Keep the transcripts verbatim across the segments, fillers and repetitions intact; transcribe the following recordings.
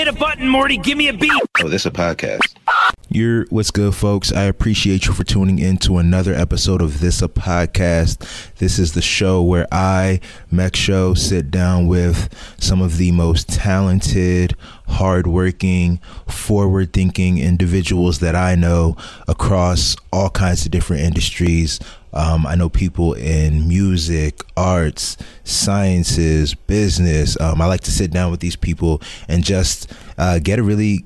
hit a button, Morty. Give me a beat. Oh, this a podcast. You're what's good, folks. I appreciate you for tuning in to another episode of This A Podcast. This is the show where I, Mech Show, sit down with some of the most talented, hardworking, forward-thinking individuals that I know across all kinds of different industries. Um, I know people in music, arts, sciences, business. Um, I like to sit down with these people and just uh, get a really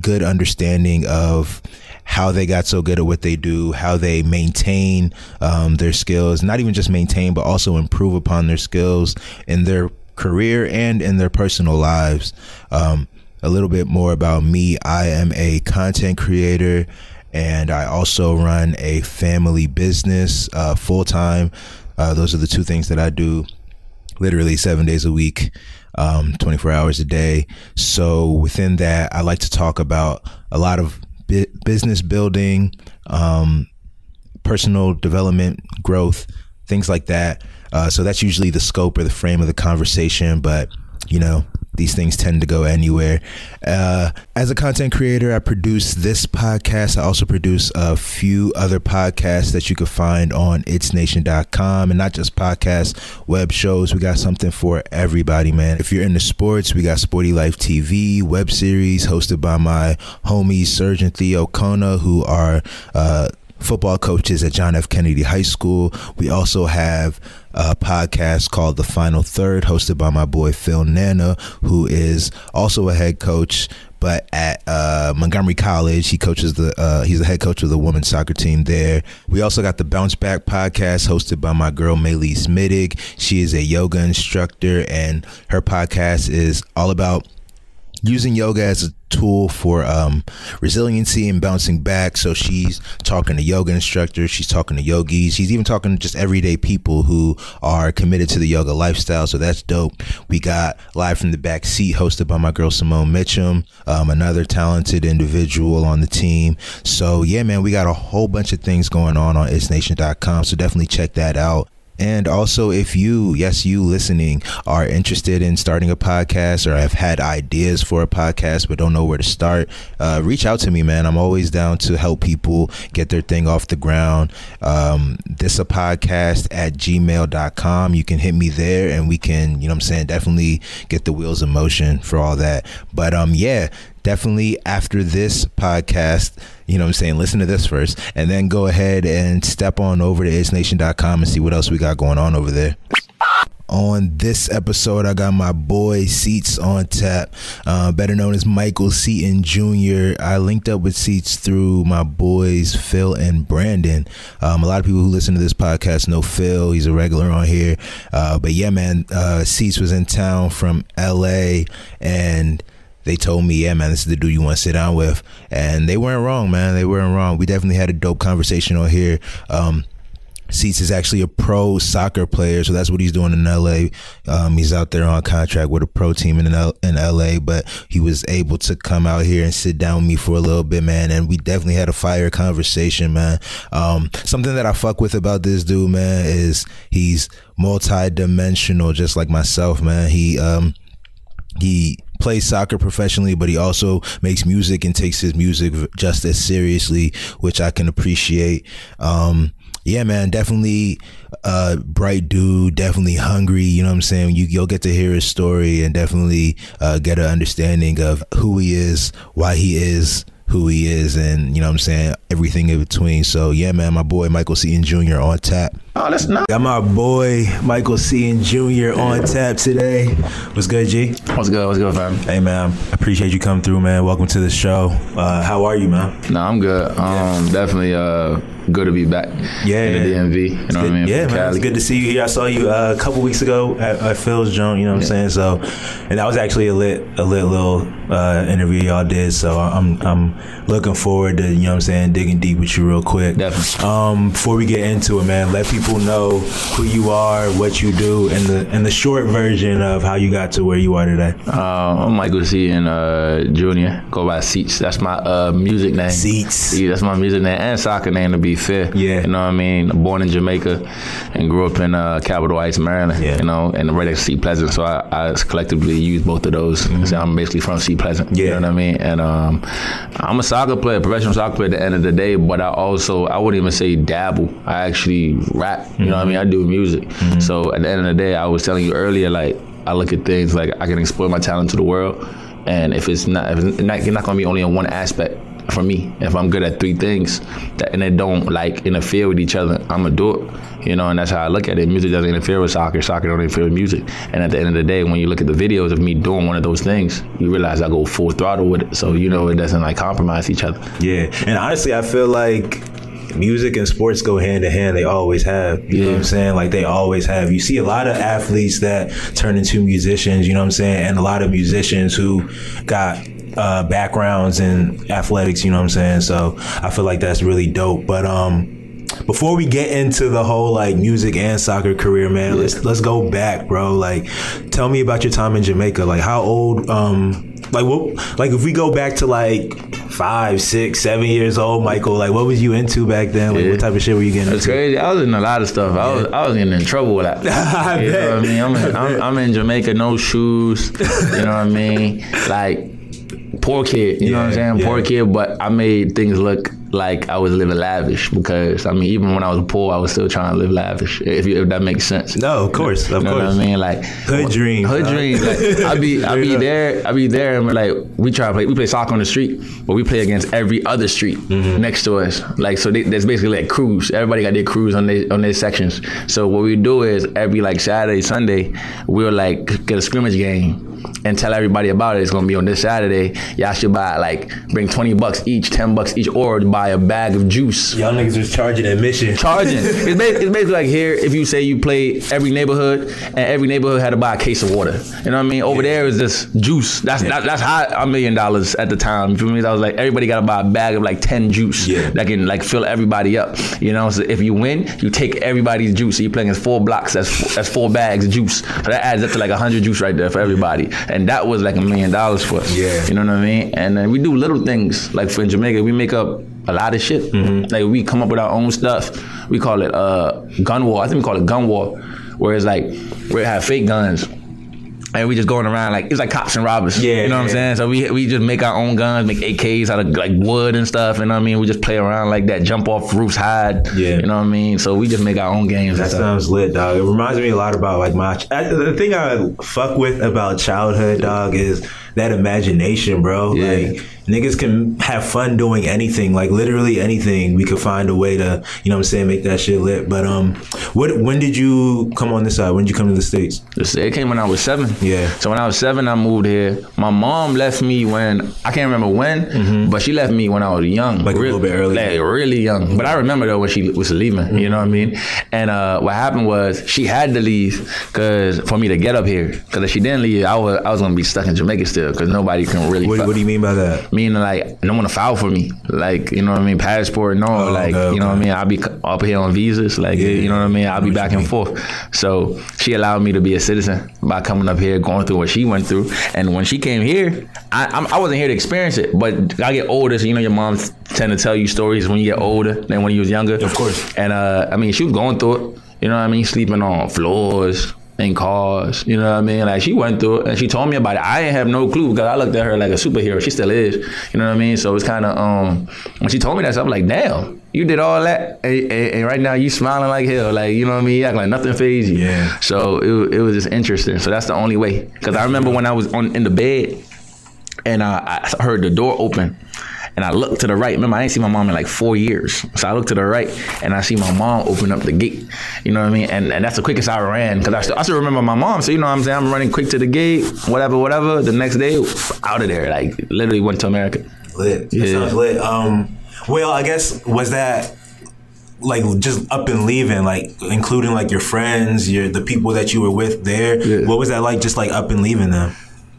good understanding of how they got so good at what they do, how they maintain um, their skills, not even just maintain, but also improve upon their skills in their career and in their personal lives. Um, a little bit more about me. I am a content creator, and I also run a family business uh, full-time. Uh, those are the two things that I do literally seven days a week, um, twenty-four hours a day. So within that, I like to talk about a lot of bi- business building, um, personal development, growth, things like that. Uh, so that's usually the scope or the frame of the conversation, but you know, these things tend to go anywhere. Uh, as a content creator, I produce this podcast. I also produce a few other podcasts that you can find on its nation dot com, and not just podcasts, web shows. We got something for everybody, man. If you're into sports, we got Sporty Life T V, web series hosted by my homies, Serge and Theo Kona, who are uh, football coaches at John F. Kennedy High School. We also have a podcast called The Final Third, hosted by my boy Phil Nana, who is also a head coach, but at uh, Montgomery College. He coaches the uh, he's the head coach of the women's soccer team there. We also got the Bounce Back podcast, hosted by my girl Maylee Smidig. She is a yoga instructor, and her podcast is all about using yoga as a tool for um, resiliency and bouncing back. So she's talking to yoga instructors, she's talking to yogis, she's even talking to just everyday people who are committed to the yoga lifestyle. So that's dope. We got Live from the Backseat, hosted by my girl Simone Mitchum, um, another talented individual on the team. So yeah, man, we got a whole bunch of things going on on its nation dot com. So definitely check that out. And also, if you, yes, you listening, are interested in starting a podcast or have had ideas for a podcast but don't know where to start, uh, reach out to me, man. I'm always down to help people get their thing off the ground. Um, this a podcast at gmail dot com. You can hit me there and we can, you know what I'm saying, definitely get the wheels in motion for all that. But um, yeah, definitely after this podcast, you know what I'm saying, listen to this first, and then go ahead and step on over to its nation dot com and see what else we got going on over there. On this episode, I got my boy Seats on tap, uh, better known as Michael Seaton Junior I linked up with Seats through my boys Phil and Brandon. Um, a lot of people who listen to this podcast know Phil. He's a regular on here. Uh, but yeah, man, uh, Seats was in town from L A, and they told me, yeah, man, this is the dude you want to sit down with. And they weren't wrong, man. They weren't wrong. We definitely had a dope conversation on here. Um, Seats is actually a pro soccer player, so that's what he's doing in L A. Um, he's out there on contract with a pro team in L- in L A, but he was able to come out here and sit down with me for a little bit, man, and we definitely had a fire conversation, man. Um, something that I fuck with about this dude, man, is he's multi-dimensional, just like myself, man. He, um, he... plays soccer professionally, but he also makes music and takes his music just as seriously, which I can appreciate. Um, yeah, man, definitely a bright dude, definitely hungry. You know what I'm saying? You, you'll get to hear his story and definitely uh, get an understanding of who he is, why he is who he is, and you know what I'm saying, everything in between. So yeah, man, my boy Michael Seaton Junior on tap. Oh, that's not. Got my boy Michael Seaton Junior on tap today. What's good, G? What's good? What's good, fam? Hey, man, appreciate you coming through, man. Welcome to the show. Uh, how are you, man? No, nah, I'm good. Um, yeah. Definitely uh, good to be back. Yeah, in yeah. the D M V. You know good. What I mean? Yeah, From man, Cali. It's good to see you here. I saw you uh, a couple weeks ago at, at Phil's joint. You know what yeah. I'm saying? So, and that was actually a lit, a lit little uh, interview y'all did. So I'm, I'm. looking forward to, you know what I'm saying, digging deep with you real quick. Definitely. Um, before we get into it, man, let people people know who you are, what you do, and the and the short version of how you got to where you are today? Uh, I'm Michael Seaton uh, Junior Go by Seats. That's my uh, music name. Seats. Yeah, that's my music name and soccer name, to be fair. Yeah. You know what I mean? Born in Jamaica and grew up in uh, Capitol Heights, Maryland. Yeah. You know, and right next to Sea Pleasant. So I, I collectively use both of those. Mm-hmm. So I'm basically from Sea Pleasant. Yeah. You know what I mean? And um, I'm a soccer player, professional soccer player at the end of the day, but I also, I wouldn't even say dabble. I actually rap. You mm-hmm. know what I mean? I do music. Mm-hmm. So at the end of the day, I was telling you earlier, like, I look at things like I can exploit my talent to the world. And if it's not, if it's not, not going to be only in one aspect for me. If I'm good at three things that, and they don't like interfere with each other, I'm going to do it. You know, and that's how I look at it. Music doesn't interfere with soccer. Soccer don't interfere with music. And at the end of the day, when you look at the videos of me doing one of those things, you realize I go full throttle with it. So, you know, it doesn't like compromise each other. Yeah. And honestly, I feel like music and sports go hand in hand. They always have. You yeah. know what I'm saying? Like, they always have. You see a lot of athletes that turn into musicians, you know what I'm saying? And a lot of musicians who got uh, backgrounds in athletics, you know what I'm saying? So I feel like that's really dope. But um, before we get into the whole, like, music and soccer career, man, yeah. let's let's go back, bro. Like, tell me about your time in Jamaica. Like, how old... Um, Like what? Like if we go back to like five, six, seven years old, Michael. Like what was you into back then? Like yeah. what type of shit were you getting into? It's crazy. I was in a lot of stuff. I yeah. was I was getting in trouble with that. I you bet. know what I mean? I'm in, I'm, I'm in Jamaica, no shoes. You know what I mean? Like poor kid. You yeah, know what I'm saying? Yeah. Poor kid. But I made things look like I was living lavish because, I mean, even when I was poor, I was still trying to live lavish, if, you, if that makes sense. No, of course, of you know course. You know what I mean? Like, hood dreams. Hood dreams. Like, I be, I be there, I be there, and we're like, we try to play, we play soccer on the street, but we play against every other street mm-hmm. next to us. Like, so they, that's basically like crews. Everybody got their crews on their, on their sections. So what we do is every, like, Saturday, Sunday, we'll, like, get a scrimmage game and tell everybody about it. It's gonna be on this Saturday. Y'all should buy, like, bring twenty bucks each, ten bucks each, or buy a bag of juice. Y'all niggas was charging admission. Charging. It's basically like here, if you say you play every neighborhood, and every neighborhood had to buy a case of water. You know what I mean? Over yeah. there is just juice. That's yeah. that, that's high, a million dollars at the time. You feel me? I was like, everybody gotta buy a bag of like ten juice yeah. that can like fill everybody up. You know, so if you win, you take everybody's juice. So you're playing as four blocks, that's four, that's four bags of juice. So that adds up to like one hundred juice right there for everybody. And that was like a million dollars for us. Yeah. You know what I mean? And then we do little things. Like for in Jamaica, we make up a lot of shit. Mm-hmm. Like we come up with our own stuff. We call it uh, gun war. I think we call it gun war, where it's like we have fake guns. And we just going around like it's like cops and robbers. Yeah, you know what yeah. I'm saying? So we we just make our own guns, make A Ks out of like wood and stuff. You know what I mean? We just play around like that, jump off roofs, hide. Yeah, you know what I mean? So we just make our own games. That sounds lit, dog. It reminds me a lot about like my I, the thing I fuck with about childhood, dog, is that imagination, bro. Yeah. Like niggas can have fun doing anything, like literally anything. We could find a way to, you know what I'm saying, make that shit lit. But um, what? When did you come on this side? When did you come to the States? It came when I was seven. Yeah. So when I was seven, I moved here. My mom left me when, I can't remember when, mm-hmm. but she left me when I was young. Like really, a little bit early. Like really young. Mm-hmm. But I remember though when she was leaving, mm-hmm. you know what I mean? And uh, what happened was she had to leave cause for me to get up here. Because if she didn't leave, I was I was going to be stuck in Jamaica still because nobody can really what, fuck. What do you mean by that? Meaning like no one to file for me, like you know what I mean, passport, no, oh, like okay, you know okay. what I mean. I'll be up here on visas, like yeah, you know what I mean. I'll be back and forth. So she allowed me to be a citizen by coming up here, going through what she went through. And when she came here, I I'm, I wasn't here to experience it. But I get older, so you know your moms tend to tell you stories when you get older than when you was younger. Of course. And uh, I mean, she was going through it. You know what I mean, sleeping on floors. In cars, you know what I mean? Like, she went through it, and she told me about it. I didn't have no clue, because I looked at her like a superhero. She still is, you know what I mean? So it's kind of, um, when she told me that, so I'm like, damn, you did all that, and, and, and right now you smiling like hell. Like, you know what I mean? You act like nothing fazed you. Yeah. So it, it was just interesting. So that's the only way. Because I remember when I was on in the bed, and I, I heard the door open, and I looked to the right. Remember, I ain't seen my mom in like four years. So I looked to the right, and I see my mom open up the gate. You know what I mean? And and that's the quickest I ran, because I still, I still remember my mom. So you know what I'm saying? I'm running quick to the gate, whatever, whatever. The next day, out of there. Like, literally went to America. Lit. Yeah. That sounds lit. Um, well, I guess, was that... like just up and leaving, like including like your friends, your the people that you were with there. Yeah. What was that like? Just like up and leaving them.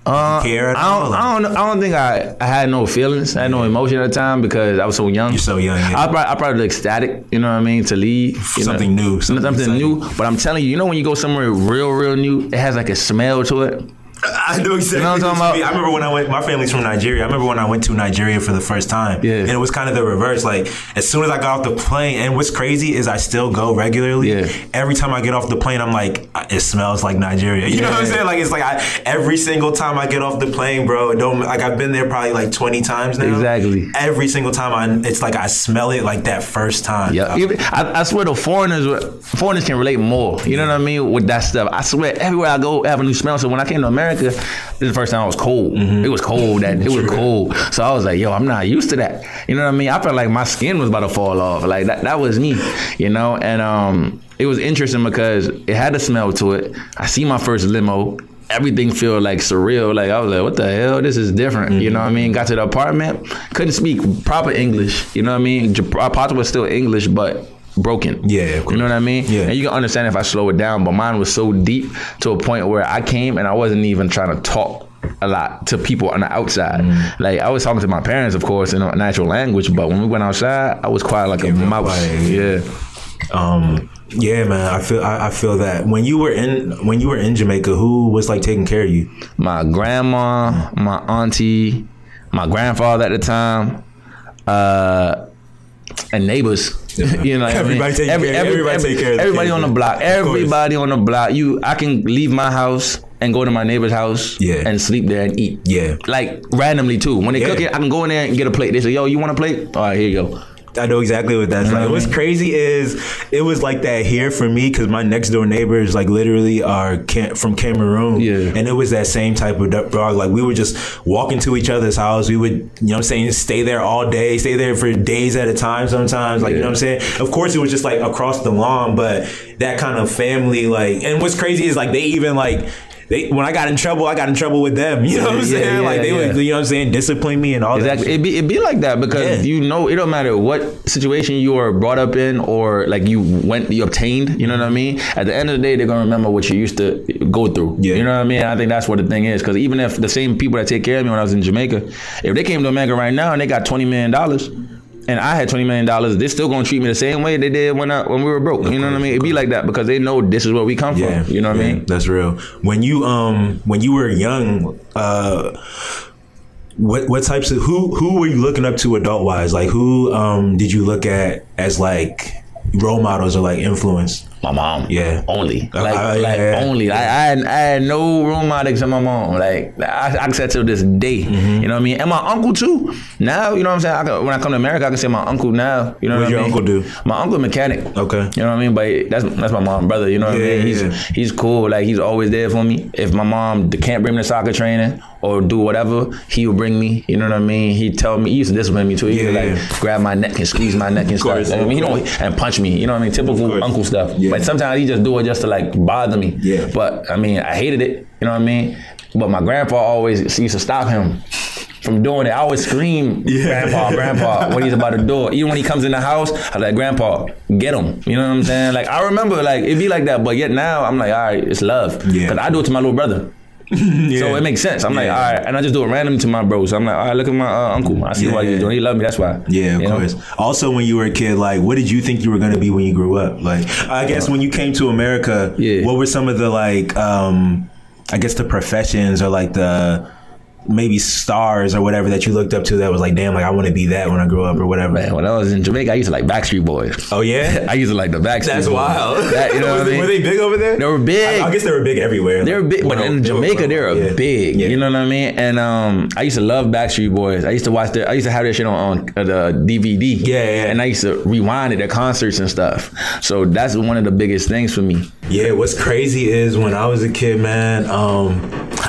Uh, care at I don't, all? I don't. I don't think I, I had no feelings. I had no emotion at the time because I was so young. You're so young. Yeah. I probably, I probably was ecstatic. You know what I mean? To leave something know, new, something, something new. But I'm telling you, you know when you go somewhere real, real new, it has like a smell to it. I know exactly. You know what I'm talking about? I remember when I went. My family's from Nigeria. I remember when I went to Nigeria for the first time. Yeah. And it was kind of the reverse. Like as soon as I got off the plane, and what's crazy is I still go regularly. Yeah. Every time I get off the plane, I'm like, it smells like Nigeria. You yeah. know what I'm saying? Like it's like I, every single time I get off the plane, bro. Don't like I've been there probably like twenty times now. Exactly. Every single time I, it's like I smell it like that first time. Yeah. I, I swear the foreigners, foreigners can relate more. You know what I mean with that stuff. I swear everywhere I go, I have a new smell. So when I came to America. America, this is the first time I was cold. Mm-hmm. It was cold. That it was True. cold. So I was like, yo, I'm not used to that. You know what I mean? I felt like my skin was about to fall off. Like that, that was me. You know, and um, it was interesting because it had a smell to it. I see my first limo. Everything feel like surreal. Like I was like, what the hell? This is different. Mm-hmm. You know what I mean? Got to the apartment, couldn't speak proper English. You know what I mean? Patois was still English, but broken. Yeah, you know what I mean? Yeah. And you can understand if I slow it down, but mine was so deep to a point where I came and I wasn't even trying to talk a lot to people on the outside. Mm-hmm. Like I was talking to my parents, of course, in a natural language, but when we went outside, I was quiet like a mouse. Quiet. Yeah. Um, yeah, man. I feel I, I feel that. When you were in when you were in Jamaica, who was like taking care of you? My grandma, my auntie, my grandfather at the time, uh, and neighbors. You know, like everybody, I mean, take every, care, every, everybody, every, take care of everybody on the block. Everybody on the block. You, I can leave my house and go to my neighbor's house yeah. and sleep there and eat. Yeah, like randomly too. When they yeah. cook it, I can go in there and get a plate. They say, "Yo, you want a plate? All right, here you go." I know exactly what that's mm-hmm. like. What's crazy is it was like that here for me because my next door neighbors like literally are cam- from Cameroon. Yeah. And it was that same type of dog. Like we would just walk into each other's house. We would, you know what I'm saying, stay there all day, stay there for days at a time sometimes. Like, yeah. you know what I'm saying? Of course it was just like across the lawn, but that kind of family like, and what's crazy is like they even like, They, when I got in trouble, I got in trouble with them. You know what I'm yeah, saying? Yeah, like they yeah. would, you know what I'm saying, discipline me and all exactly. that. Exactly. It be it be like that because yeah. you know it don't matter what situation you were brought up in or like you went you obtained. You know what I mean? At the end of the day, they're gonna remember what you used to go through. Yeah. You know what I mean? I think that's what the thing is because even if the same people that take care of me when I was in Jamaica, if they came to America right now and they got twenty million dollars. And I had twenty million dollars, they're still gonna treat me the same way they did when I, when we were broke. You know what I mean? It'd be like that because they know this is where we come yeah, from. You know what yeah, I mean? That's real. When you um when you were young, uh what what types of who who were you looking up to adult wise? Like who um did you look at as like role models or like influence? My mom. Yeah. Only. Like, uh, like yeah. only. Like, I, had, I had no role model except my mom. Like, I, I can say to this day. Mm-hmm. You know what I mean? And my uncle, too. Now, you know what I'm saying? I can, when I come to America, I can say my uncle now. You know what, what your I mean? Uncle do? My uncle mechanic. Okay. You know what I mean? But that's that's my mom's brother. You know what yeah, I mean? He's, yeah. he's cool. Like, he's always there for me. If my mom can't bring me to soccer training or do whatever, he will bring me. You know what I mean? He tell me. He used to discipline me, too. He yeah, would, like, yeah. grab my neck and squeeze my neck and stuff. I mean, he don't, and punch me. You know what I mean? Typical uncle stuff. Yeah. But sometimes he just do it just to like bother me. Yeah. But I mean, I hated it. You know what I mean? But my grandpa always used to stop him from doing it. I always scream, yeah. Grandpa, Grandpa, when he's about to do it. Even when he comes in the house, I'm like, Grandpa, get him. You know what I'm saying? Like, I remember, like, it'd be like that. But yet now, I'm like, all right, it's love. Yeah. Because I do it to my little brother. yeah. So it makes sense. I'm yeah. like, all right, and I just do it randomly to my bros. So I'm like, all right, look at my uh, uncle. I see yeah. why he's doing. He love me. That's why. Yeah, of you course. Know? Also, when you were a kid, like, what did you think you were gonna be when you grew up? Like, I guess when you came to America, yeah. what were some of the like, um, I guess the professions or like the maybe stars or whatever that you looked up to that was like, damn, like I want to be that when I grow up or whatever? Man, when I was in Jamaica, I used to like Backstreet Boys. Oh yeah? I used to like the Backstreet That's Boys. That's wild. That, you know what I mean? Were they big over there? They were big. I, I guess they were big everywhere. They were big, like, but in they Jamaica, were they were yeah. big. Yeah. You know what I mean? And um, I used to love Backstreet Boys. I used to watch their, I used to have their shit on, on uh, the D V D. Yeah, yeah. And I used to rewind at their concerts and stuff. So that's one of the biggest things for me. Yeah, what's crazy is when I was a kid, man, um,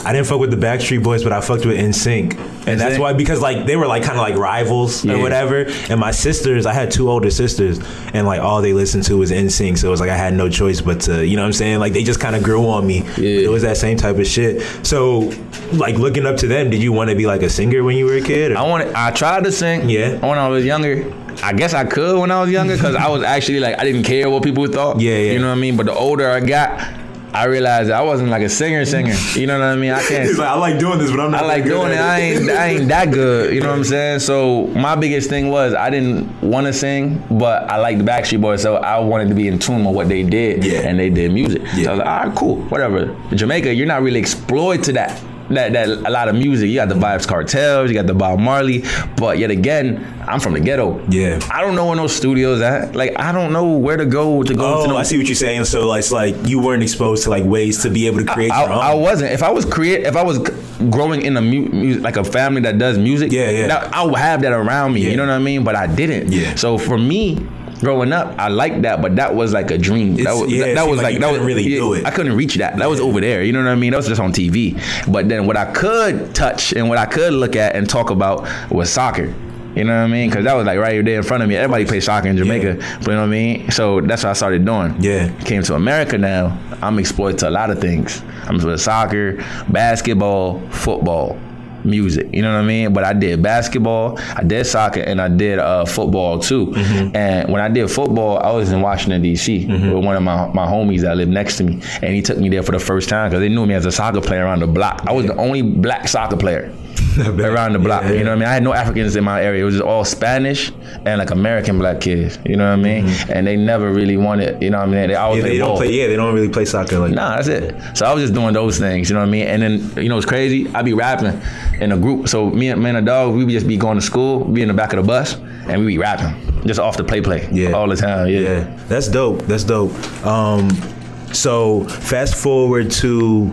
I didn't fuck with the Backstreet Boys, but I fucked with with N Sync, and that's why, because like they were like kind of like rivals yeah. or whatever. And my sisters, I had two older sisters, and like all they listened to was N Sync, so it was like I had no choice but to, you know what I'm saying? Like they just kind of grew on me. Yeah. It was that same type of shit. So like looking up to them, did you want to be like a singer when you were a kid? Or? I wanted. I tried to sing. Yeah. When I was younger. I guess I could when I was younger because I was actually like I didn't care what people thought. Yeah, yeah. You know what I mean? But the older I got, I realized I wasn't like a singer singer. You know what I mean? I can't. He's like, I like doing this, but I'm not. I like doing it. it. I ain't. I ain't that good. You know what I'm saying? So my biggest thing was I didn't want to sing, but I liked the Backstreet Boys, so I wanted to be in tune with what they did, yeah. and they did music. Yeah. So I was like, all right, cool, whatever. Jamaica, you're not really exploited to that. That that a lot of music. You got the Vibes Cartels, you got the Bob Marley, but yet again, I'm from the ghetto. Yeah, I don't know where no studios at. Like I don't know where to go to go. Oh, to no- I see what you're saying. So like, it's like you weren't exposed to like ways to be able to create. I, your I, own. I wasn't. If I was create, if I was growing in a mu- music, like a family that does music, yeah, yeah, that, I would have that around me. Yeah. You know what I mean? But I didn't. Yeah. So for me, growing up, I liked that, but that was like a dream. It's, that was yeah, that, that was like, like that was really yeah, do it. I couldn't reach that. That yeah. was over there. You know what I mean? That was just on T V. But then what I could touch and what I could look at and talk about was soccer. You know what I mean? Because that was like right there in front of me. Everybody plays soccer in Jamaica. Yeah. But you know what I mean? So that's what I started doing. Yeah. Came to America now. I'm exposed to a lot of things. I'm exposed to soccer, basketball, football, music, you know what I mean? But I did basketball, I did soccer, and I did uh, football too. Mm-hmm. And when I did football, I was in Washington, D C Mm-hmm. with one of my, my homies that lived next to me. And he took me there for the first time because they knew me as a soccer player around the block. I was the only black soccer player around the block, yeah, yeah. you know what I mean? I had no Africans in my area. It was just all Spanish and like American black kids, you know what I mean? Mm-hmm. And they never really wanted, you know what I mean? They always yeah, they play don't ball. play, yeah, they don't really play soccer like nah, that. Nah, that's it. So I was just doing those things, you know what I mean? And then, you know, it's crazy. I be rapping in a group. So me and, me and a dog, we would just be going to school, be in the back of the bus, and we be rapping, just off the play play yeah. all the time. Yeah. yeah. That's dope. That's dope. Um, so fast forward to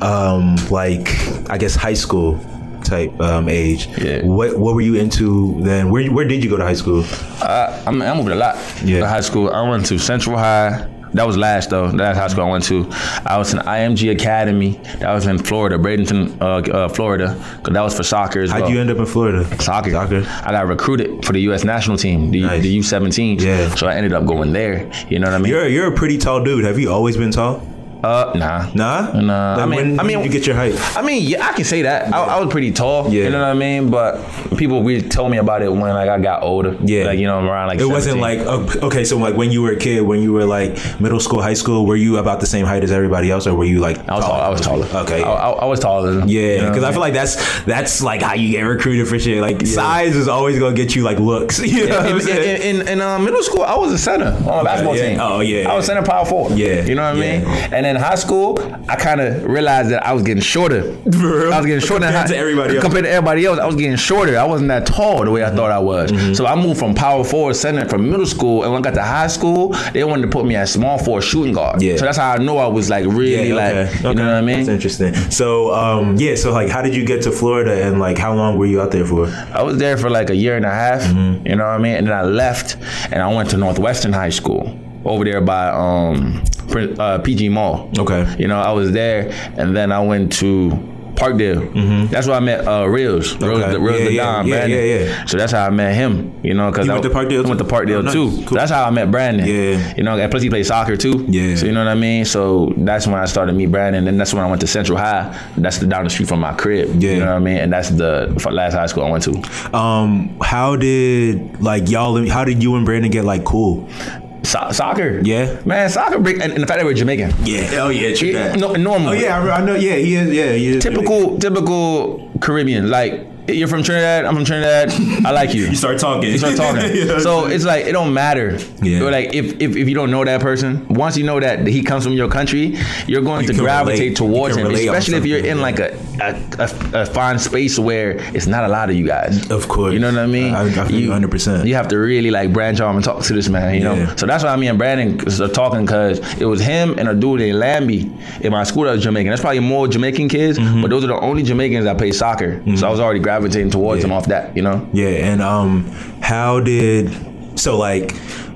um, like, I guess high school type um, age. Yeah. What what were you into then? Where where did you go to high school? Uh, I mean, I moved a lot. Yeah. To high school, I went to Central High. That was last though. That's high school I went to. I was in I M G Academy. That was in Florida, Bradenton, uh, uh, Florida. Cause that was for soccer as well. How'd you end up in Florida? Soccer. Soccer. I got recruited for the U S national team, the, nice. the U seventeen. Yeah. So I ended up going there. You know what I mean? You're you're a pretty tall dude. Have you always been tall? Uh, nah. Nah? Nah. Like I mean, when, I mean, when you get your height? I mean, yeah, I can say that. Yeah. I, I was pretty tall. Yeah. You know what I mean? But people really told me about it when like I got older. Yeah. Like, you know, I'm around like It seventeen. Wasn't like, uh, okay, so like when you were a kid, when you were like middle school, high school, were you about the same height as everybody else or were you like I was taller? I was taller. Okay. I, I, I was taller. Yeah, because you know I feel like that's that's like how you get recruited for shit. Like yeah. size is always going to get you like looks. You know in, what I'm in, in, in, in uh, middle school, I was a center on okay, a basketball yeah. team. Oh, yeah. I was center power forward. Yeah. You know what I yeah. mean? And then in high school, I kind of realized that I was getting shorter. Bro. I was getting shorter. Compared to everybody else. Compared to everybody else, I was getting shorter. I wasn't that tall the way I mm-hmm. thought I was. Mm-hmm. So I moved from power forward center from middle school, and when I got to high school, they wanted to put me at small forward shooting guard. Yeah. So that's how I know I was like really yeah, okay. like, you okay. know what I mean? That's interesting. So um, yeah, so like, how did you get to Florida, and like, how long were you out there for? I was there for like a year and a half. Mm-hmm. You know what I mean? And then I left, and I went to Northwestern High School over there by um, uh, P G Mall. Okay. You know, I was there, and then I went to Parkdale. Mm-hmm. That's where I met uh, Reels. Okay. Reels, the, Reels yeah, the Don, yeah, Brandon. Yeah, yeah. So that's how I met him. You know, because I went to Parkdale. I went to Parkdale oh, nice. too. Cool. So that's how I met Brandon. Yeah. You know, and plus he played soccer too. Yeah. So you know what I mean. So that's when I started meet Brandon, and that's when I went to Central High. That's the down the street from my crib. Yeah. You know what I mean. And that's the last high school I went to. Um, how did like y'all? How did you and Brandon get like cool? So- soccer, yeah, man, soccer break, and, and the fact that we're Jamaican, yeah, oh yeah, true that. No, normal, oh yeah, I, I know, yeah, he is, yeah, he is typical, Jamaican. Typical Caribbean, like. You're from Trinidad, I'm from Trinidad, I like you. You start talking. You start talking. yeah. So it's like, it don't matter. Yeah. Like, if, if if you don't know that person, once you know that he comes from your country, you're going you to gravitate relate. towards him, especially if you're in like a a, a a fine space where it's not a lot of you guys. Of course. You know what I mean? I, I feel you, one hundred percent. You have to really like branch off and talk to this man, you yeah. know? So that's why me and Brandon are talking, because it was him and a dude named Lambie in my school that was Jamaican. That's probably more Jamaican kids, mm-hmm. but those are the only Jamaicans that play soccer. Mm-hmm. So I was already grabbing gravitating towards yeah. him off that, you know? Yeah, and um, how did, so like,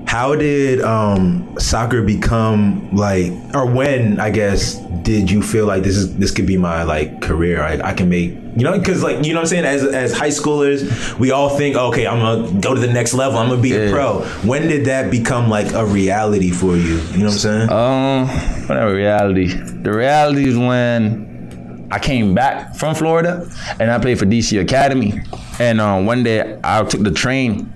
how did um, soccer become like, or when, I guess, did you feel like this is this could be my like career, I, I can make, you know, because like, you know what I'm saying, as as high schoolers, we all think, okay, I'm gonna go to the next level, I'm gonna be yeah. a pro. When did that become like a reality for you? You know what I'm saying? Um, whatever reality. The reality is when I came back from Florida, and I played for D C Academy. And um, one day, I took the train,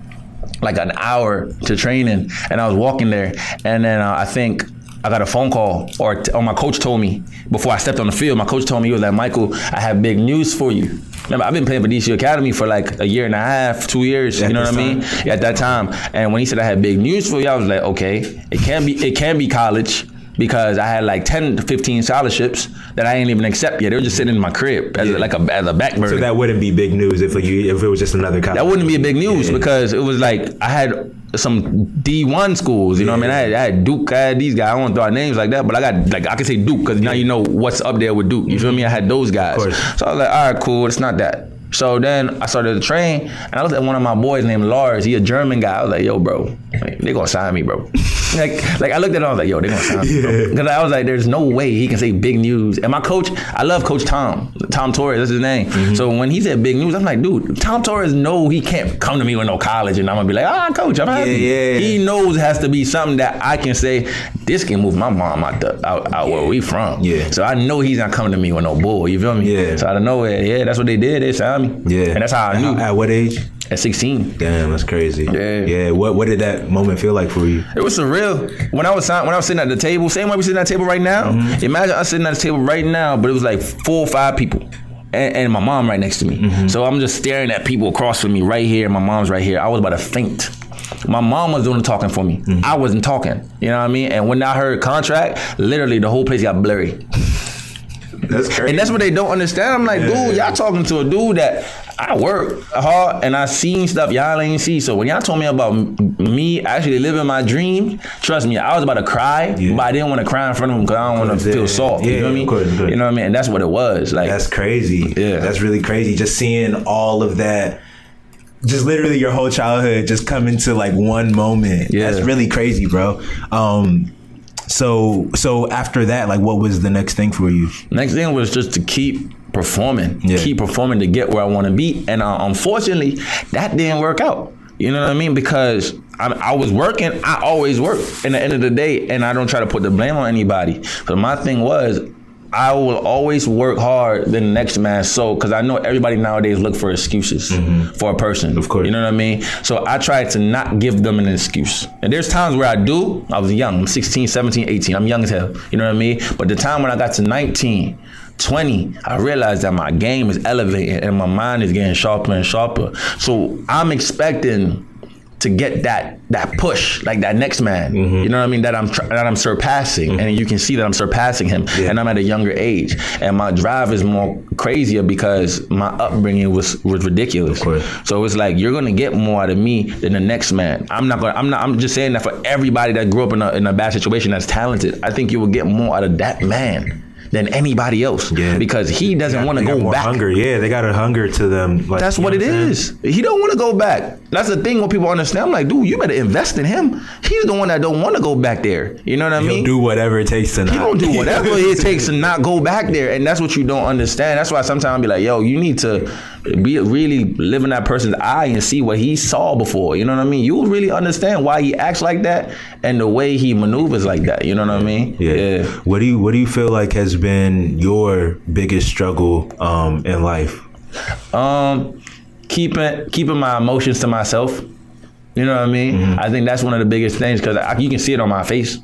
like an hour to training, and I was walking there. And then uh, I think I got a phone call, or, or my coach told me, before I stepped on the field, my coach told me, he was like, Michael, I have big news for you. Remember, I've been playing for D C Academy for like a year and a half, two years, at you know what I mean? Yeah, at that time. And when he said I had big news for you, I was like, okay, it can be, it can be college, because I had like ten to fifteen scholarships that I ain't even accept yet. They were just sitting in my crib as yeah. a, like a, as a back burner. So that wouldn't be big news if you, if it was just another college. That wouldn't be big news yeah. because it was like I had some D one schools, you know yeah. what I mean? I had, I had Duke, I had these guys. I don't throw out names like that, but I got, like, I can say Duke, because yeah. now you know what's up there with Duke. You feel me? I had those guys. So I was like, all right, cool, it's not that. So then I started to train, and I looked at one of my boys named Lars. He a German guy. I was like, yo, bro, like, they gonna sign me, bro. like, like I looked at him, I was like, yo, they gonna sign yeah. me, because I was like, there's no way he can say big news. And my coach, I love Coach Tom, Tom Torres, that's his name. Mm-hmm. So when he said big news, I'm like, dude, Tom Torres know he can't come to me with no college, and I'm gonna be like, ah, coach, I'm happy. Yeah, yeah. He knows it has to be something that I can say, this can move my mom out, the, out, out yeah. where we from. Yeah. So I know he's not coming to me with no bull, you feel me? Yeah. So I don't know, yeah, that's what they did, they signed me. Yeah. And that's how I knew. At what age? At sixteen. Damn, that's crazy. Yeah. Yeah. What What did that moment feel like for you? It was surreal. When I was when I was sitting at the table, same way we sitting at the table right now. Mm-hmm. Imagine us sitting at the table right now, but it was like four or five people. And, and my mom right next to me. Mm-hmm. So I'm just staring at people across from me right here. My mom's right here. I was about to faint. My mom was doing the talking for me. Mm-hmm. I wasn't talking. You know what I mean? And when I heard contract, literally the whole place got blurry. That's crazy. And that's what they don't understand. I'm like, yeah. dude, y'all talking to a dude that I work hard and I seen stuff y'all ain't see. So when y'all told me about me actually living my dream, trust me, I was about to cry, yeah. but I didn't want to cry in front of him because I don't want to yeah. feel soft. Yeah, you know what I mean? Good, good. You know what I mean? And that's what it was. Like, that's crazy. Yeah, that's really crazy. Just seeing all of that. Just literally your whole childhood just come into like one moment. Yeah. That's really crazy, bro. Um, So so after that, like, what was the next thing for you? Next thing was just to keep performing, yeah. keep performing to get where I want to be. And uh, unfortunately, that didn't work out. You know what I mean? Because I, I was working. I always work in the end of the day, and I don't try to put the blame on anybody. But my thing was, I will always work hard than the next man. So, because I know everybody nowadays look for excuses mm-hmm. for a person. Of course. You know what I mean? So I try to not give them an excuse. And there's times where I do. I was young. I'm sixteen, seventeen, eighteen. I'm young as hell. You know what I mean? But the time when I got to nineteen, twenty, I realized that my game is elevating and my mind is getting sharper and sharper. So I'm expecting to get that that push, like that next man, mm-hmm. you know what I mean, that I'm tr- that I'm surpassing, mm-hmm. and you can see that I'm surpassing him, yeah. and I'm at a younger age, and my drive is more crazier because my upbringing was, was ridiculous. Of course. So it's like you're gonna get more out of me than the next man. I'm not gonna. I'm not. I'm just saying that for everybody that grew up in a in a bad situation that's talented, I think you will get more out of that man than anybody else, yeah. because he doesn't want to go back. Hunger. Yeah, they got a hunger to them. Like, that's what it is. He don't want to go back. That's the thing what people understand. I'm like, dude, you better invest in him. He's the one that don't want to go back there. You know what I mean? He'll do whatever it takes to not. He don't do whatever it takes to not go back there, and that's what you don't understand. That's why sometimes I'll be like, yo, you need to be really live in that person's eye and see what he saw before. You know what I mean? You'll really understand why he acts like that and the way he maneuvers like that. You know what I mean? Yeah. yeah. What do you What do you feel like has been your biggest struggle um, in life? Um, keeping keeping my emotions to myself. You know what I mean? Mm-hmm. I think that's one of the biggest things because you can see it on my face.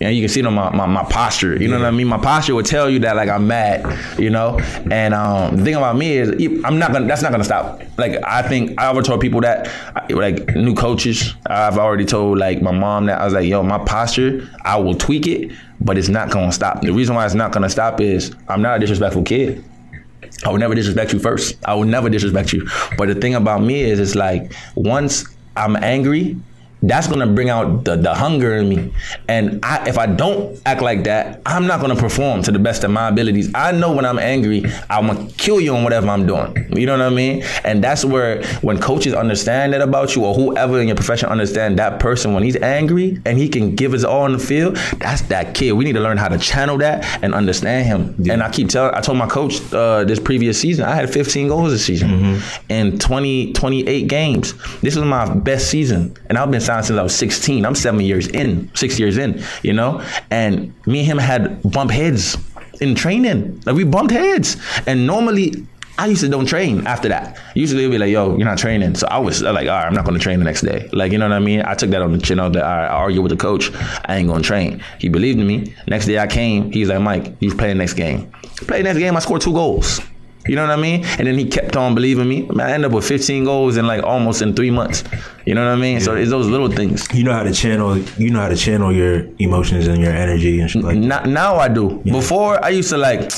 You know, you can see it on my, my, my posture. You know yeah. what I mean? My posture would tell you that like I'm mad. You know. And um, the thing about me is I'm not gonna. That's not gonna stop. Like I think I already told people that. Like new coaches, I've already told like my mom that I was like, yo, my posture, I will tweak it, but it's not gonna stop. The reason why it's not gonna stop is I'm not a disrespectful kid. I would never disrespect you first. I would never disrespect you. But the thing about me is, it's like once I'm angry, that's gonna bring out the, the hunger in me. And I, if I don't act like that, I'm not gonna perform to the best of my abilities. I know when I'm angry, I'm gonna kill you on whatever I'm doing. You know what I mean? And that's where, when coaches understand that about you, or whoever in your profession understand that person when he's angry and he can give his all on the field, that's that kid. We need to learn how to channel that and understand him. Yeah. And I keep telling, I told my coach uh, this previous season, I had fifteen goals this season mm-hmm. in twenty, twenty-eight games. This was my best season. And I've been since I was sixteen. I'm seven years in, six years in, you know? And me and him had bump heads in training. Like, we bumped heads. And normally, I used to don't train after that. Usually it'd be like, yo, you're not training. So I was like, all right, I'm not going to train the next day. Like, you know what I mean? I took that on the chin. You know, that I argued with the coach. I ain't going to train. He believed in me. Next day I came. He's like, Mike, you play the next game. Play the next game. I scored two goals. You know what I mean? And then he kept on believing me. I, mean, I ended up with fifteen goals in like almost in three months. You know what I mean? Yeah. So it's those little things. You know how to channel. You know how to channel your emotions and your energy and shit like that. Now I do. Yeah. Before I used to like.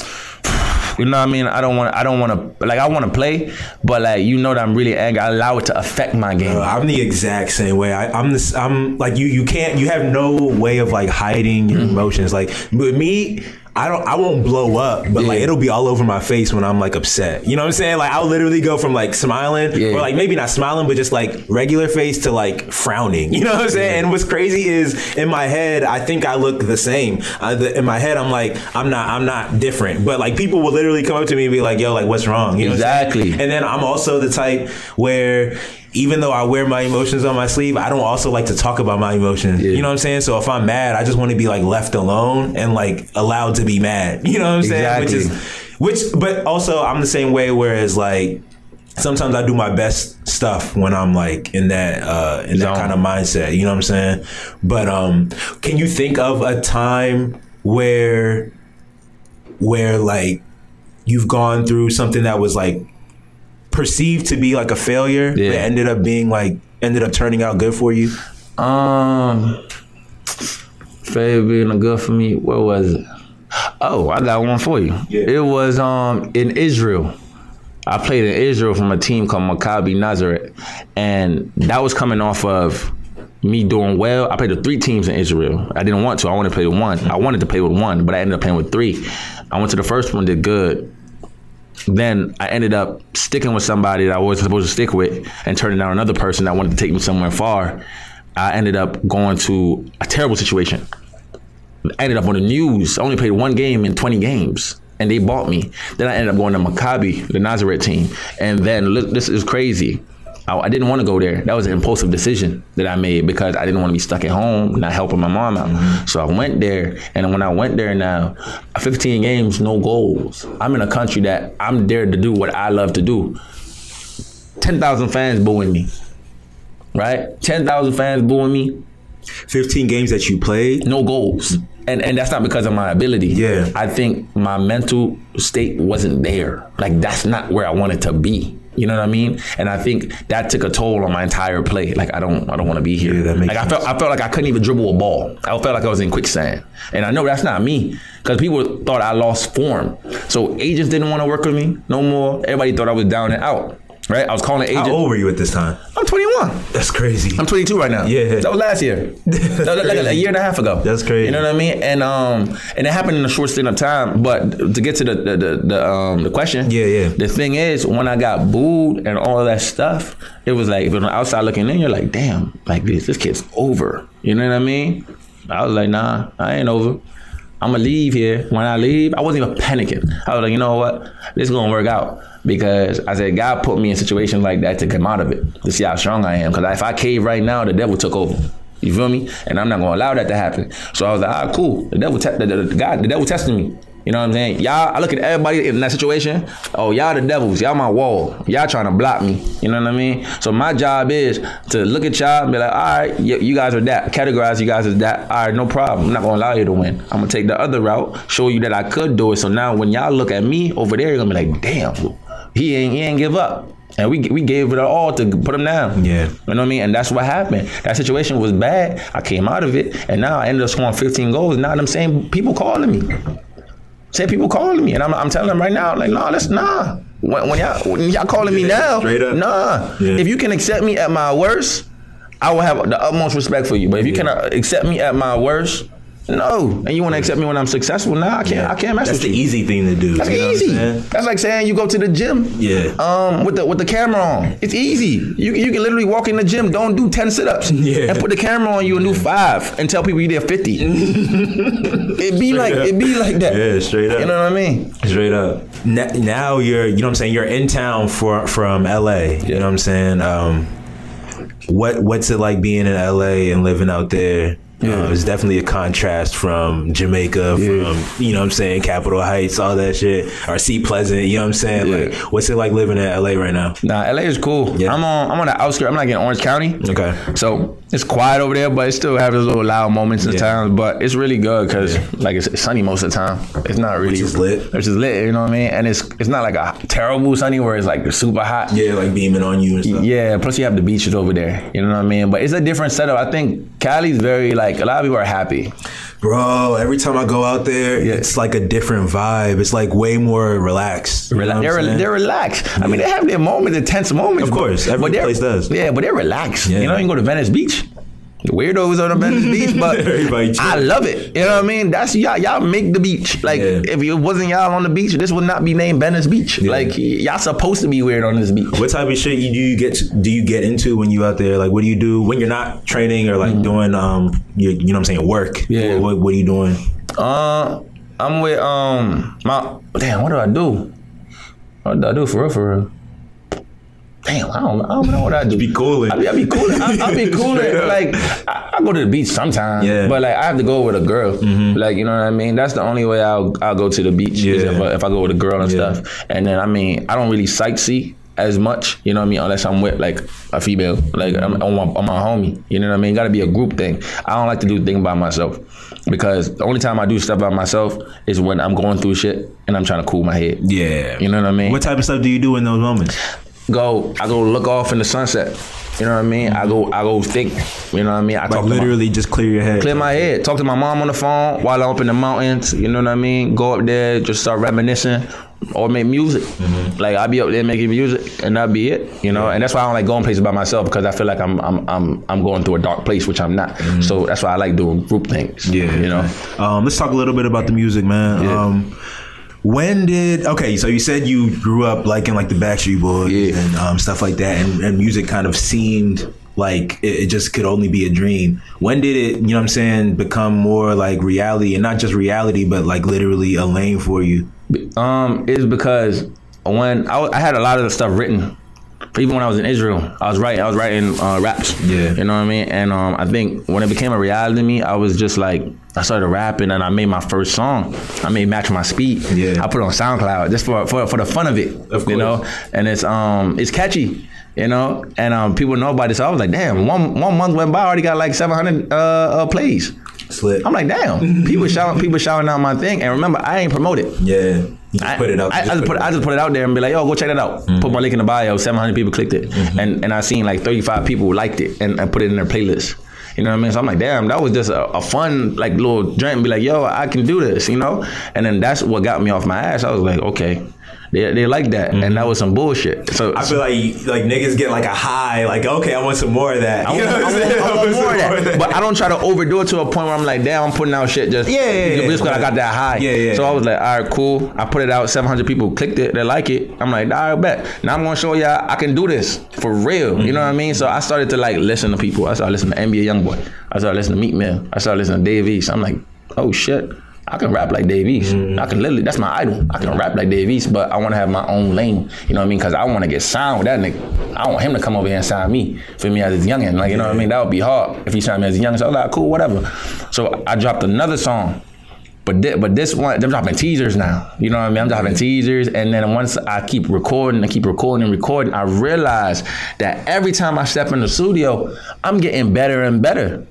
You know what I mean? I don't want. I don't want to. Like I want to play, but like you know that I'm really angry. I allow it to affect my game. Uh, I'm the exact same way. I, I'm this. I'm like you. You can't. You have no way of like hiding your mm-hmm. emotions. Like with me. I don't. I won't blow up, but yeah. like it'll be all over my face when I'm like upset. You know what I'm saying? Like I'll literally go from like smiling, yeah. or like maybe not smiling, but just like regular face to like frowning. You know what I'm saying? Yeah. And what's crazy is in my head, I think I look the same. I, the, in my head, I'm like, I'm not. I'm not different. But like people will literally come up to me and be like, "Yo, like what's wrong?" You know exactly. What I'm and then I'm also the type where. Even though I wear my emotions on my sleeve, I don't also like to talk about my emotions. Yeah. You know what I'm saying? So if I'm mad, I just want to be like left alone and like allowed to be mad. You know what I'm exactly. saying? Which is, which, but also I'm the same way. Whereas like sometimes I do my best stuff when I'm like in that uh, in that kind of mindset. You know what I'm saying? But um, can you think of a time where where like you've gone through something that was like perceived to be like a failure, yeah. but ended up being like ended up turning out good for you? Um, failure being good for me. Where was it? Oh, I got one for you. Yeah. It was um in Israel. I played in Israel from a team called Maccabi Nazareth, and that was coming off of me doing well. I played with three teams in Israel. I didn't want to. I wanted to play with one. I wanted to play with one, but I ended up playing with three. I went to the first one, did good. Then I ended up sticking with somebody that I wasn't supposed to stick with and turning down another person that wanted to take me somewhere far. I ended up going to a terrible situation. I ended up on the news. I only played one game in twenty games, and they bought me. Then I ended up going to Maccabi, the Nazareth team. And then, this is crazy. I, I didn't want to go there. That was an impulsive decision that I made because I didn't want to be stuck at home, not helping my mom out. Mm-hmm. So I went there, and when I went there now, fifteen games, no goals. I'm in a country that I'm there to do what I love to do. ten thousand fans booing me, right? ten thousand fans booing me. fifteen games that you played? No goals. And and that's not because of my ability. Yeah. I think my mental state wasn't there. Like, that's not where I wanted to be. You know what I mean? And I think that took a toll on my entire play. Like I don't, I don't want to be here. Yeah, that makes like I felt, sense. I felt like I couldn't even dribble a ball. I felt like I was in quicksand. And I know that's not me, because people thought I lost form. So agents didn't want to work with me no more. Everybody thought I was down and out. Right? I was calling agents. How old were you at this time? I'm twenty-one. That's crazy. I'm twenty-two right now. Yeah. That was last year. That was like a year and a half ago. That's crazy. You know what I mean? And um, and it happened in a short stint of time. But to get to the the the, the um the question. Yeah, yeah. The thing is, when I got booed and all that stuff, it was like if you're outside looking in, you're like, damn, like this this kid's over. You know what I mean? I was like, nah, I ain't over. I'm gonna leave here. When I leave, I wasn't even panicking. I was like, you know what? This is gonna work out. Because I said, God put me in situations like that to come out of it, to see how strong I am. Because if I cave right now, the devil took over. You feel me? And I'm not going to allow that to happen. So I was like, all right, cool. The devil, te- the, the, the, God, the devil testing me. You know what I'm saying? Y'all, I look at everybody in that situation. Oh, y'all the devils. Y'all my wall. Y'all trying to block me. You know what I mean? So my job is to look at y'all and be like, all right, you, you guys are that. Categorize you guys as that. All right, no problem. I'm not going to allow you to win. I'm going to take the other route, show you that I could do it. So now when y'all look at me over there, you're going to be like, damn, He ain't he ain't give up. And we we gave it all to put him down. Yeah. You know what I mean? And that's what happened. That situation was bad. I came out of it. And now I ended up scoring fifteen goals. Now them same people calling me. Same people calling me. And I'm I'm telling them right now, like, nah, that's nah. When, when, y'all, when y'all calling me now, nah. Yeah. If you can accept me at my worst, I will have the utmost respect for you. But if you yeah. cannot accept me at my worst, no. And you want to accept me when I'm successful? Nah, I can't. Yeah. I can't mess That's with you. That's the easy thing to do. That's you know easy. That's like saying you go to the gym. Yeah. Um, with the with the camera on, it's easy. You you can literally walk in the gym. Don't do ten sit-ups. Yeah. And put the camera on you and do five and tell people you did fifty. it be straight like up. It be like that. Yeah, straight up. You know what I mean? Straight up. Now, now you're you know what I'm saying. You're in town for from L A. You know what I'm saying. Um, what what's it like being in L A and living out there? Yeah. Uh, it's definitely a contrast from Jamaica, yeah. from, you know what I'm saying, Capitol Heights, all that shit, or Sea Pleasant, you know what I'm saying? Yeah. Like, what's it like living in L A right now? Nah, L A is cool. Yeah. I'm on I'm on the outskirts. I'm like in Orange County. Okay. So it's quiet over there, but it still has those little loud moments in yeah. time. But it's really good because yeah. like it's, it's sunny most of the time. It's not really. Which is lit. Which is lit, you know what I mean? And it's it's not like a terrible sunny where it's like super hot. Yeah, like beaming on you and stuff. Yeah, plus you have the beaches over there, you know what I mean? But it's a different setup. I think Cali's very like, Like, a lot of people are happy. Bro, every time I go out there, yeah. it's like a different vibe. It's like way more relaxed. Relax. They're, re- they're relaxed. Yeah. I mean, they have their moments, their tense moments. Of course, but, every but place does. Yeah, but they're relaxed. Yeah. You know, you can go to Venice Beach. The weirdos on the Venice Beach, but I love it. You know what I mean? That's y'all. Y'all make the beach. Like yeah. if it wasn't y'all on the beach, this would not be named Venice Beach. Yeah. Like y'all supposed to be weird on this beach. What type of shit you do you get to, do you get into when you out there? Like what do you do when you're not training or like mm-hmm. doing um you, you know what I'm saying work? Yeah. What, what are you doing? Uh, I'm with um my damn. What do I do? What do I do for real? For real. Damn, I don't, I don't know what I do. Be cooling. I be, I be cooling. I, I be cooling. Like, I, I go to the beach sometimes. Yeah. But, like, I have to go with a girl. Mm-hmm. Like, you know what I mean? That's the only way I'll, I'll go to the beach yeah. is if I, if I go with a girl and yeah. stuff. And then, I mean, I don't really sightsee as much, you know what I mean? Unless I'm with, like, a female. Like, I'm on my, on my homie. You know what I mean? Got to be a group thing. I don't like to do things by myself. Because the only time I do stuff by myself is when I'm going through shit and I'm trying to cool my head. Yeah. You know what I mean? What type of stuff do you do in those moments? Go, I go look off in the sunset. You know what I mean? I go, I go think. You know what I mean? I like talk literally to my, just clear your head. Clear my head. Talk to my mom on the phone while I'm up in the mountains. You know what I mean? Go up there, just start reminiscing, or make music. Mm-hmm. Like I be up there making music, and that be it. You know, yeah. and that's why I don't like going places by myself because I feel like I'm, I'm, I'm, I'm going through a dark place, which I'm not. Mm-hmm. So that's why I like doing group things. Yeah. You know. Um, let's talk a little bit about the music, man. Yeah. Um, When did, okay, so you said you grew up liking like the Backstreet Boys yeah. and um, stuff like that, and, and music kind of seemed like it, it just could only be a dream. When did it, you know what I'm saying, become more like reality, and not just reality, but like literally a lane for you? Um, it's because when I, I had a lot of the stuff written. Even when I was in Israel, I was writing, I was writing uh, raps. Yeah. You know what I mean? And um, I think when it became a reality to me, I was just like, I started rapping and I made my first song. I made Match My Speed. Yeah. I put it on SoundCloud just for for, for the fun of it. Of course. You know? And it's um it's catchy. You know, and um, people know about it. So I was like, damn, one one month went by, I already got like seven hundred uh, uh, plays. Slip. I'm like, damn, people shouting, people shouting out my thing. And remember, I ain't promote it. Yeah, you just put it out. I, I, just I, just put, it. I just put it out there and be like, yo, go check that out. Mm-hmm. Put my link in the bio, seven hundred people clicked it. Mm-hmm. And and I seen like thirty-five people liked it and, and put it in their playlist. You know what I mean? So I'm like, damn, that was just a, a fun like little drink. Be like, yo, I can do this, you know? And then that's what got me off my ass. I was like, okay. They, they like that, mm-hmm. and that was some bullshit. So I feel like like niggas get like a high, like okay, I want some more of that. You I want, know what I want, I want more of that. that. But I don't try to overdo it to a point where I'm like, damn, I'm putting out shit just yeah, yeah, yeah just because right. I got that high. Yeah, yeah. So I was like, all right, cool. I put it out. seven hundred people clicked it. They like it. I'm like, all right, bet. Now I'm gonna show y'all I can do this for real. Mm-hmm. You know what I mean? So I started to like listen to people. I started listening to N B A YoungBoy. I started listening to Meek Mill. I started listening to Dave East. I'm like, oh shit. I can rap like Dave East. Mm. I can literally, that's my idol. I can rap like Dave East, but I want to have my own lane. You know what I mean? Because I want to get signed with that nigga. I want him to come over here and sign me for me as a youngin'. Like, you know what I mean? That would be hard if he signed me as a youngin'. So I was like, cool, whatever. So I dropped another song. But th- but this one, they're dropping teasers now. You know what I mean? I'm dropping teasers. And then once I keep recording and keep recording and recording, I realize that every time I step in the studio, I'm getting better and better.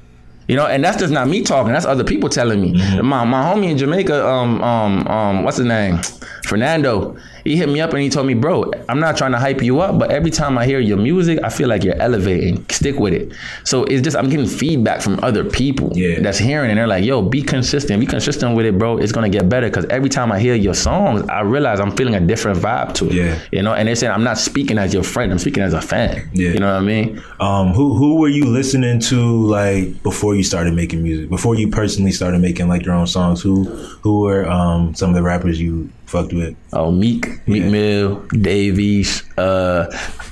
You know, and that's just not me talking. That's other people telling me. Mm-hmm. My my homie in Jamaica, um, um, um, what's his name? Fernando. He hit me up and he told me, bro, I'm not trying to hype you up, but every time I hear your music, I feel like you're elevating. Stick with it. So it's just, I'm getting feedback from other people yeah. that's hearing it. And they're like, yo, be consistent. Be consistent with it, bro. It's going to get better. Because every time I hear your songs, I realize I'm feeling a different vibe to it. Yeah. You know, and they said, I'm not speaking as your friend. I'm speaking as a fan. Yeah. You know what I mean? Um, who who were you listening to, like, before you started making music? Before you personally started making, like, your own songs, who, who were um, some of the rappers you fucked with? Oh, Meek. Meek yeah. Mill, Davies, uh,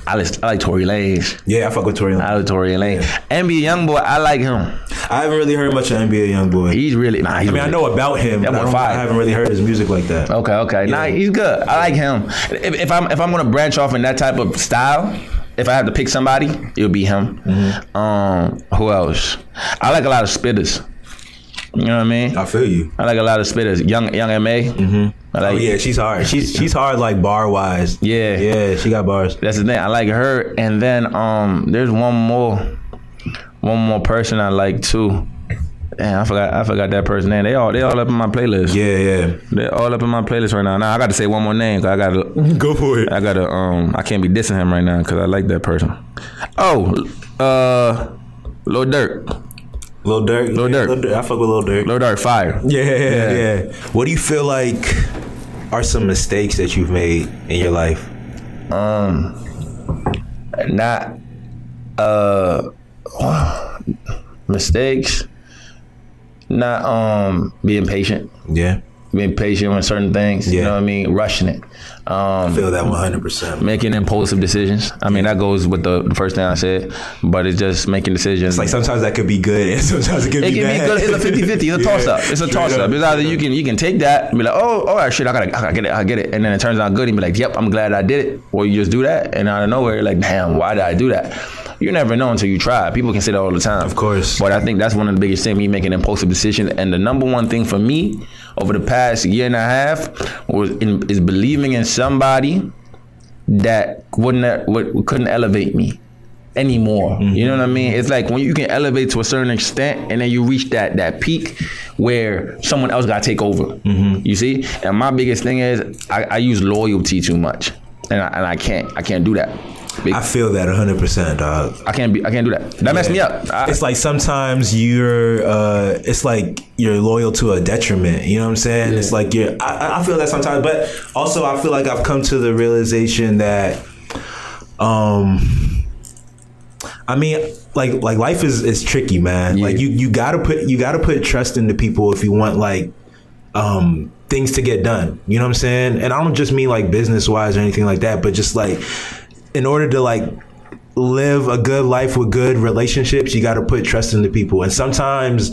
I, list, I like Tory Lanez. Yeah, I fuck with Tory Lanez. I like Tory Lanez. Yeah. N B A YoungBoy, I like him. I haven't really heard much of N B A YoungBoy. He's really, nah, he's I mean, really, I know about him, but I, don't, I haven't really heard his music like that. Okay, okay. Yeah. Nah, he's good. I like him. If, if I'm if I'm gonna branch off in that type of style, If I had to pick somebody, it would be him. Mm-hmm. Um, who else? I like a lot of spitters. You know what I mean? I feel you. I like a lot of spitters. Young, young M A. Mm-hmm. I like, oh yeah, she's hard. She's she's hard like bar wise. Yeah, yeah, she got bars. That's the thing. I like her. And then um, there's one more, one more person I like too. Damn, I forgot. I forgot that person's name. They all they all up in my playlist. Yeah, yeah. They all up in my playlist right now. Now I got to say one more name. Cause I gotta go for it. I gotta um. I can't be dissing him right now because I like that person. Oh, uh, Lil Durk. Lil Durk. Lil Durk. Lil Durk. I fuck with Lil Durk. Lil Durk, fire. Yeah, yeah, yeah. What do you feel like are some mistakes that you've made in your life? Um, not uh mistakes. Not um being patient. Yeah. Being patient with certain things. Yeah. You know what I mean? Rushing it. Um, I feel that one hundred percent. Making impulsive decisions. I mean, that goes with the, the first thing I said, but it's just making decisions. It's like sometimes that could be good and sometimes it could it be bad. It can be good. It's a fifty-fifty. It's a yeah. toss-up. It's a toss-up. It's either you can you can take that and be like, oh, all right, shit, I gotta, I gotta get it, I get it. And then it turns out good and be like, yep, I'm glad I did it. Or you just do that and out of nowhere, you're like, damn, why did I do that? You never know until you try. People can say that all the time. Of course. But I think that's one of the biggest things, me making impulsive decisions. And the number one thing for me over the past year and a half was in, is believing in somebody that wouldn't would, couldn't elevate me anymore. Mm-hmm. You know what I mean? It's like when you can elevate to a certain extent and then you reach that that peak where someone else got to take over. Mm-hmm. You see? And my biggest thing is I, I use loyalty too much. And I, and I can't I can't do that. Big. I feel that one hundred percent, dog. I can't be. I can't do that. That yeah. messed me up. I, it's like sometimes you're. Uh, it's like you're loyal to a detriment. You know what I'm saying? Yeah. It's like you're. I, I feel that sometimes, but also I feel like I've come to the realization that, um, I mean, like like life is is tricky, man. Yeah. Like you you gotta put you gotta put trust into people if you want like, um. things to get done. You know what I'm saying? And I don't just mean like business wise or anything like that, but just like in order to like live a good life with good relationships, you got to put trust into people. And sometimes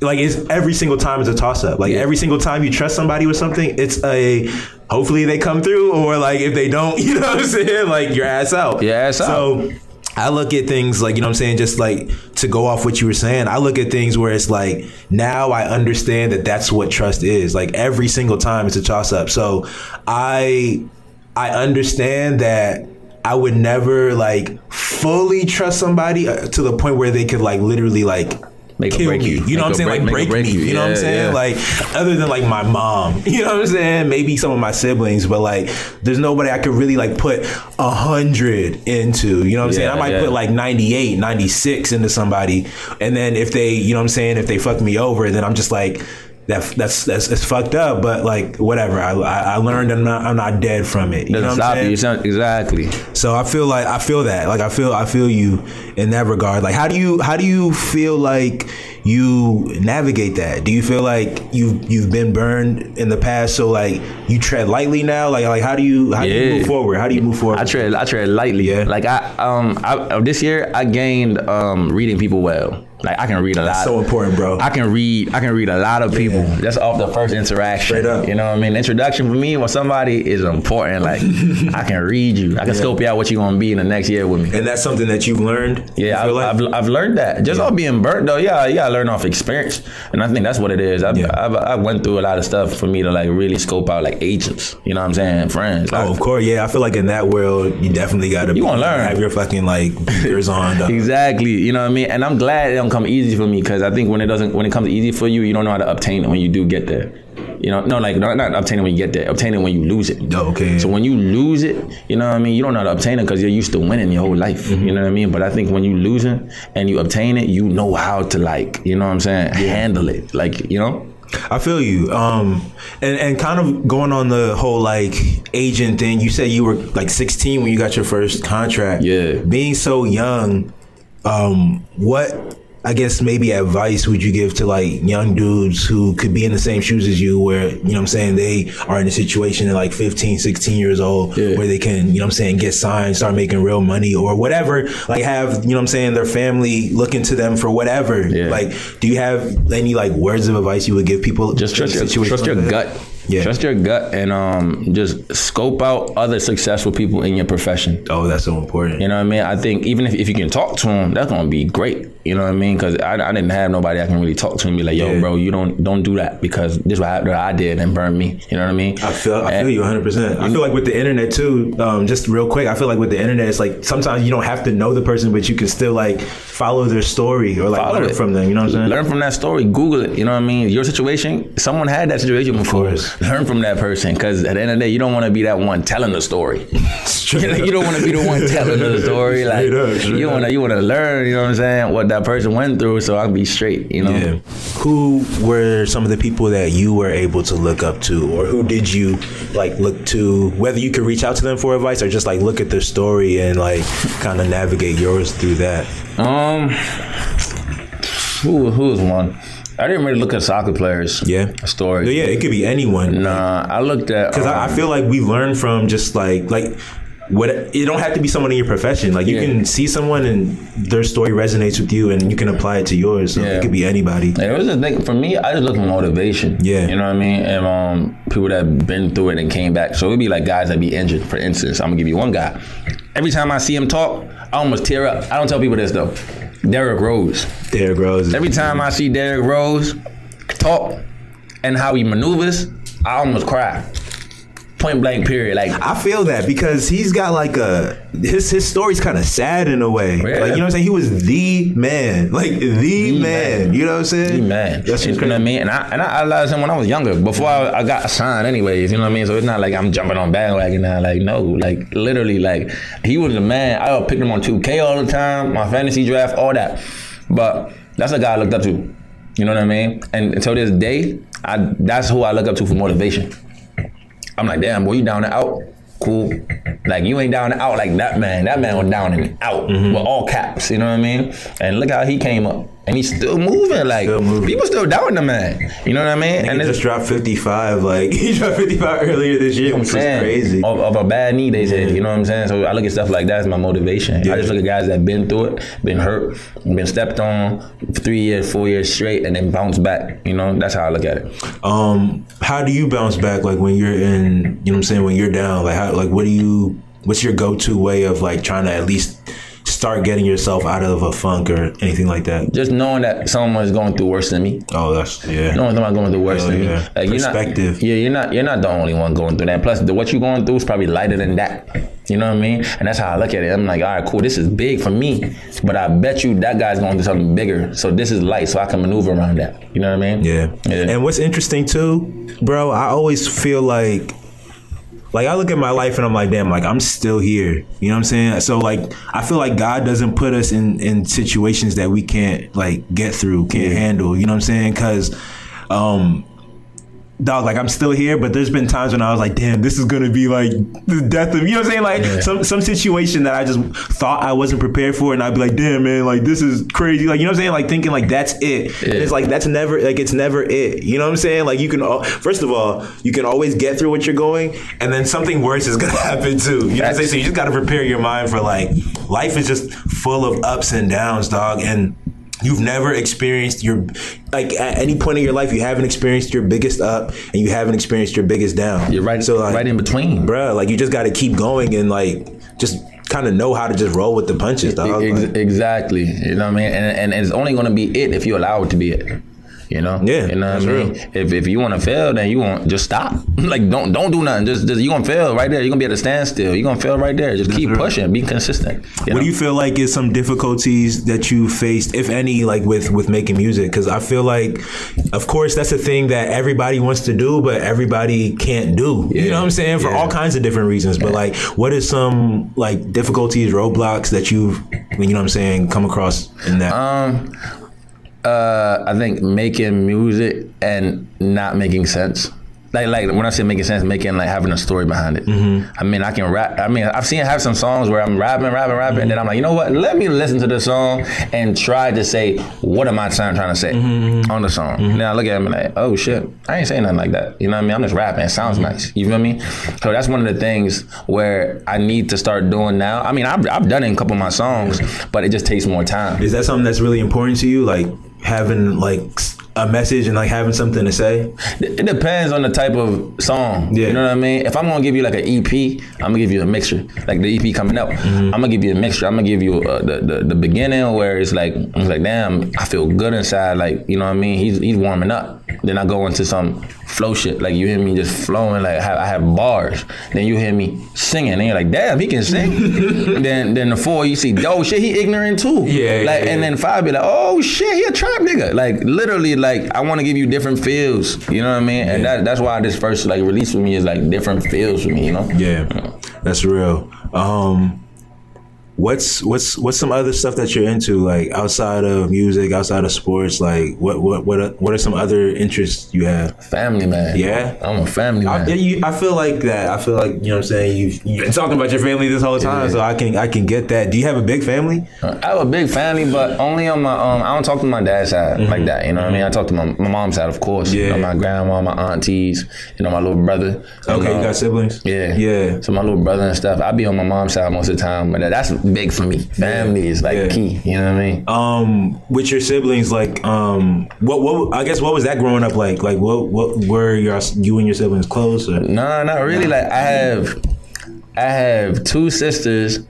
like it's every single time it's a toss up. Like yeah. every single time you trust somebody with something, it's a hopefully they come through, or like if they don't, you know what I'm saying? Like your ass out. Your ass out. So I look at things like, you know what I'm saying, just like to go off what you were saying, I look at things where it's like, now I understand that that's what trust is. Like every single time it's a toss up. So I I understand that I would never like fully trust somebody to the point where they could like literally like Make kill break me. You, you know Make what I'm saying? Break, like break, break me. You, you know yeah, what I'm saying? Yeah. Like other than like my mom, you know what I'm saying? Maybe some of my siblings, but like there's nobody I could really like put a hundred into. You know what I'm yeah, saying? I might yeah. put like ninety-eight, ninety-six into somebody, and then if they, you know what I'm saying, if they fuck me over, then I'm just like that. That's that's, that's fucked up. But like whatever. I I, I learned I'm not I'm not dead from it. You Doesn't know what stop I'm you. Saying? Exactly. So I feel like I feel that. Like I feel I feel you in that regard. Like how do you how do you feel like you navigate that? Do you feel like you've you've been burned in the past, so like you tread lightly now? Like like how do you how yeah. do you move forward? How do you move forward? I tread I tread lightly. Yeah. Like I um I, this year I gained um reading people well. Like I can read a lot. That's so important, bro. I can read I can read a lot of people. Yeah. That's off the first interaction. Straight up. You know what I mean? Introduction for me when somebody is important. Like I can read you. I can yeah. scope you out what you're gonna be in the next year with me. And that's something that you've learned. Yeah, I've, I've I've learned that. Just yeah. all being burnt though. Yeah, yeah. I learn off experience, and I think that's what it is. I've, yeah. I've, I went through a lot of stuff for me to like really scope out like agents, you know what I'm saying, friends. Like, oh, of course, yeah. I feel like in that world, you definitely gotta you wanna learn, have your fucking like ears on. Though. Exactly, you know what I mean. And I'm glad it don't come easy for me, because I think when it doesn't, when it comes easy for you, you don't know how to obtain it when you do get there. You know, no, like not, not obtain it when you get there, obtain it when you lose it. Okay. So when you lose it, you know what I mean, you don't know how to obtain it because you're used to winning your whole life. Mm-hmm. You know what I mean? But I think when you losing and you obtain it, you know how to like, you know what I'm saying, yeah. handle it. Like, you know? I feel you. Um, and, and kind of going on the whole like agent thing, you said you were like sixteen when you got your first contract. Yeah. Being so young, um, what... I guess maybe advice would you give to like young dudes who could be in the same shoes as you, where, you know what I'm saying, they are in a situation at like fifteen, sixteen years old yeah. where they can, you know what I'm saying, get signed, start making real money or whatever, like have, you know what I'm saying, their family looking to them for whatever. Yeah. Like, do you have any like words of advice you would give people? Just trust your, trust your gut. Yeah. Trust your gut and um, just scope out other successful people in your profession. Oh, that's so important. You know what I mean? I think even if, if you can talk to them, that's going to be great. You know what I mean? Because I, I didn't have nobody I can really talk to and be like, yo, yeah. bro, you don't don't do that because this is what I, what I did and burned me. You know what I mean? I feel I and, feel you one hundred percent. I feel like with the internet too, um, just real quick, I feel like with the internet, it's like sometimes you don't have to know the person, but you can still like follow their story or like learn it. from them. You know what I'm saying? Learn from that story. Google it. You know what I mean? Your situation, someone had that situation before. Learn from that person because at the end of the day, you don't want to be that one telling the story. Like, you don't want to be the one telling the story. Like up, you want to you want to learn. You know what I'm saying? What that person went through, so I'll be straight. You know. Yeah. Who were some of the people that you were able to look up to, or who did you like look to? Whether you could reach out to them for advice, or just like look at their story and like kind of navigate yours through that. Um, who who is one? I didn't really look at soccer players. Yeah. Stories. Yeah, it could be anyone. Nah, I looked at... Because um, I, I feel like we learn from just like... like. What, it don't have to be someone in your profession. Like you yeah. can see someone and their story resonates with you, and you can apply it to yours. So yeah. it could be anybody. And it was a thing for me. I just look for motivation. Yeah, you know what I mean. And um, people that have been through it and came back. So it'd be like guys that be injured. For instance, I'm gonna give you one guy. Every time I see him talk, I almost tear up. I don't tell people this though. Derrick Rose. Derrick Rose. Every time I see Derrick Rose talk and how he maneuvers, I almost cry. Point blank period. Like I feel that because he's got like a his his story's kind of sad in a way. Yeah. Like you know what I'm saying? He was the man. Like the, the man. man. You know what I'm saying? The man. That's you know what I mean? And I and I idolized him when I was younger. Before I, I got signed anyways, you know what I mean? So it's not like I'm jumping on bandwagon now. Like no, like literally like he was the man. I picked him on two K all the time, my fantasy draft, all that. But that's a guy I looked up to. You know what I mean? And until this day, I that's who I look up to for motivation. I'm like, damn, boy, you down and out? Cool. Like, you ain't down and out like that man. That man was down and out mm-hmm. with all caps, you know what I mean? And look how he came up. And he's still moving. Like, still moving. People still doubting the man. You know what I mean? And, and he just dropped fifty-five. Like, he dropped fifty-five earlier this year, which saying, was crazy. Of, of a bad knee, they said. Yeah. You know what I'm saying? So I look at stuff like that as my motivation. Yeah. I just look at guys that been through it, been hurt, been stepped on three years, four years straight, and then bounce back. You know? That's how I look at it. Um, how do you bounce back, like, when you're in, you know what I'm saying, when you're down? Like, how, like, what do you, what's your go-to way of, like, trying to at least start getting yourself out of a funk or anything like that? Just knowing that someone's going through worse than me. Oh, that's yeah. Knowing someone's going through worse Hell than yeah. me. Like, perspective. You're not, yeah, you're not you're not the only one going through that. Plus, the, what you're going through is probably lighter than that. You know what I mean? And that's how I look at it. I'm like, all right, cool. This is big for me, but I bet you that guy's going through something bigger. So this is light, so I can maneuver around that. You know what I mean? Yeah. yeah. And what's interesting too, bro? I always feel like. Like, I look at my life and I'm like, damn, like, I'm still here. You know what I'm saying? So, like, I feel like God doesn't put us in, in situations that we can't, like, get through, can't yeah. handle. You know what I'm saying? Because, um, dog, like, I'm still here, but there's been times when I was like, damn, this is going to be, like, the death of, you know what I'm saying? Like, yeah. some, some situation that I just thought I wasn't prepared for, and I'd be like, damn, man, like, this is crazy. Like, you know what I'm saying? Like, thinking, like, that's it. Yeah. And it's like, that's never, like, it's never it. You know what I'm saying? Like, you can, all, first of all, you can always get through what you're going, and then something worse is going to happen, too. You know what I'm saying? So you just got to prepare your mind for, like, life is just full of ups and downs, dog, and you've never experienced your, like at any point in your life, you haven't experienced your biggest up and you haven't experienced your biggest down. You're right, so like, right in between. Bruh, like you just got to keep going and like just kind of know how to just roll with the punches. Dog. Like, exactly. You know what I mean? And, and it's only going to be it if you allow it to be it. You know? Yeah, you know what I mean? Real. If if you want to fail, then you won't just stop. Like don't don't do nothing. Just just you're gonna fail right there. You're gonna be at a standstill. You're gonna fail right there. Just That's keep real. pushing. Be consistent. What know? do you feel like is some difficulties that you faced, if any, like with with making music? Because I feel like, of course, that's a thing that everybody wants to do, but everybody can't do. Yeah. You know what I'm saying? For yeah. all kinds of different reasons. Yeah. But like, what is some like difficulties, roadblocks that you've, you know what I'm saying, come across in that? Um. Uh, I think making music and not making sense. Like, like when I say making sense, making like having a story behind it. Mm-hmm. I mean, I can rap. I mean, I've seen have some songs where I'm rapping, rapping, rapping, mm-hmm. and then I'm like, you know what? Let me listen to the song and try to say what am I trying to say mm-hmm. on the song. Mm-hmm. Now I look at him and like, oh shit, I ain't saying nothing like that. You know what I mean? I'm just rapping. It sounds nice. You feel me? So that's one of the things where I need to start doing now. I mean, I've I've done it in a couple of my songs, but it just takes more time. Is that something that's really important to you? Like having like a message and like having something to say? It depends on the type of song. Yeah. You know what I mean? If I'm gonna give you like an E P, I'm gonna give you a mixture. Like the E P coming out, mm-hmm. I'm gonna give you a mixture. I'm gonna give you uh, the, the the beginning where it's like, I'm like, damn, I feel good inside. Like, you know what I mean? He's he's warming up. Then I go into some flow shit. Like you hear me just flowing. Like I have bars. Then you hear me singing. And you're like, damn, he can sing. then then the four, you see, oh shit, he ignorant too. Yeah. Like yeah, and yeah. then five be like, oh shit, he a trap nigga. Like literally. Like, Like, I want to give you different feels, you know what I mean? And yeah. that, that's why this first, like, release for me is, like, different feels for me, you know? Yeah, that's real. Um, what's what's what's some other stuff that you're into, like, outside of music, outside of sports? Like, what what what, what are some other interests you have? Family, man. Yeah? I'm a family I, man. You, I feel like that. I feel like, you know what I'm saying, you've, you've been talking about your family this whole time, yeah. so I can I can get that. Do you have a big family? I have a big family, but only on my, um, I don't talk to my dad's side mm-hmm. like that, you know what I mean? I talk to my, my mom's side, of course. Yeah. You know, my grandma, my aunties, you know, my little brother. Okay, and, you got siblings? Yeah. Yeah. So my little brother and stuff, I be on my mom's side most of the time, but that's big for me. Family is like yeah. key. You know what I mean? Um, with your siblings, like, um, what, what? I guess what was that growing up like? Like, what, what were your you and your siblings close? Or? Nah, not really. Like, I have, I have two sisters,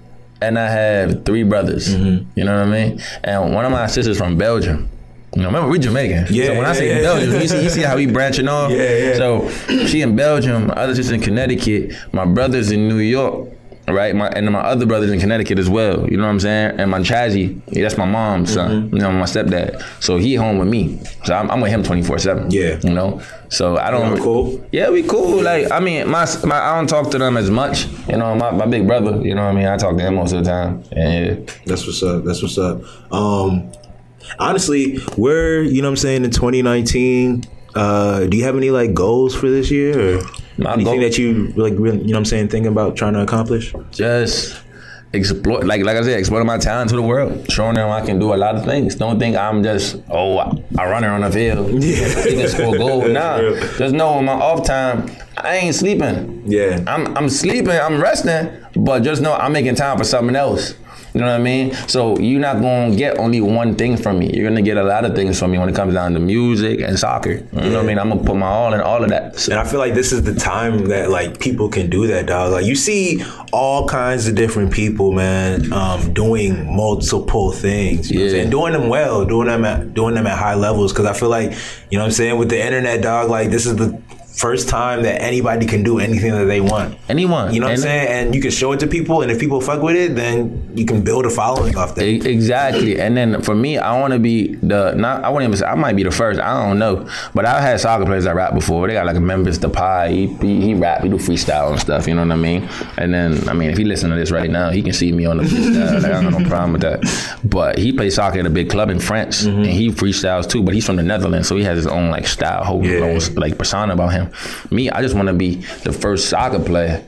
and I have three brothers. Mm-hmm. You know what I mean? And one of my sisters from Belgium. You know, remember, we Jamaican. Yeah, so when yeah, I say yeah, Belgium, yeah. you, see, you see how we branching off. Yeah, yeah. So she in Belgium. My other sister in Connecticut. My brother's in New York. Right, my, and my other brother's in Connecticut as well. You know what I'm saying? And my Chazzy, yeah, that's my mom's son. Mm-hmm. You know, my stepdad. So he home with me. So I'm, I'm with him twenty-four seven. Yeah. You know. So I don't. We're cool. Yeah, we cool. Like I mean, my, my I don't talk to them as much. You know, my, my big brother. You know what I mean? I talk to him most of the time. And yeah. That's what's up. That's what's up. Um, honestly, we're you know what I'm saying in twenty nineteen. Uh, do you have any like goals for this year? Or My anything goal, that you like, really, you know what I'm saying, thinking about trying to accomplish? Just explore, like like I said, exploring my talent to the world, showing them I can do a lot of things. Don't think I'm just oh I, I runner on the field. Yeah, I can score goals. Nah, real. Just know on my off time I ain't sleeping. Yeah, I'm I'm sleeping, I'm resting, but just know I'm making time for something else. You know what I mean? So you're not gonna get only one thing from me. You're gonna get a lot of things from me when it comes down to music and soccer. You know yeah. what I mean? I'm gonna put my all in all of that. So. And I feel like this is the time that like people can do that, dog. Like you see all kinds of different people, man, um, doing multiple things. You yeah. know what I'm saying? Doing them well, doing them at doing them at high levels. Cause I feel like, you know what I'm saying, with the internet, dog, like this is the first time that anybody can do anything that they want. Anyone. You know what Any- I'm saying? And you can show it to people, and if people fuck with it, then you can build a following off that. Exactly. And then for me, I want to be the, not, I wouldn't even say, I might be the first, I don't know. But I've had soccer players that rap before. They got like a Memphis Depay. He, he, he rap, he do freestyle and stuff, you know what I mean? And then, I mean, if he listen to this right now, he can see me on the freestyle. Like, I don't have no problem with that. But he plays soccer at a big club in France, mm-hmm. and he freestyles too, but he's from the Netherlands, so he has his own like style, whole yeah. own like persona about him. Me, I just want to be the first soccer player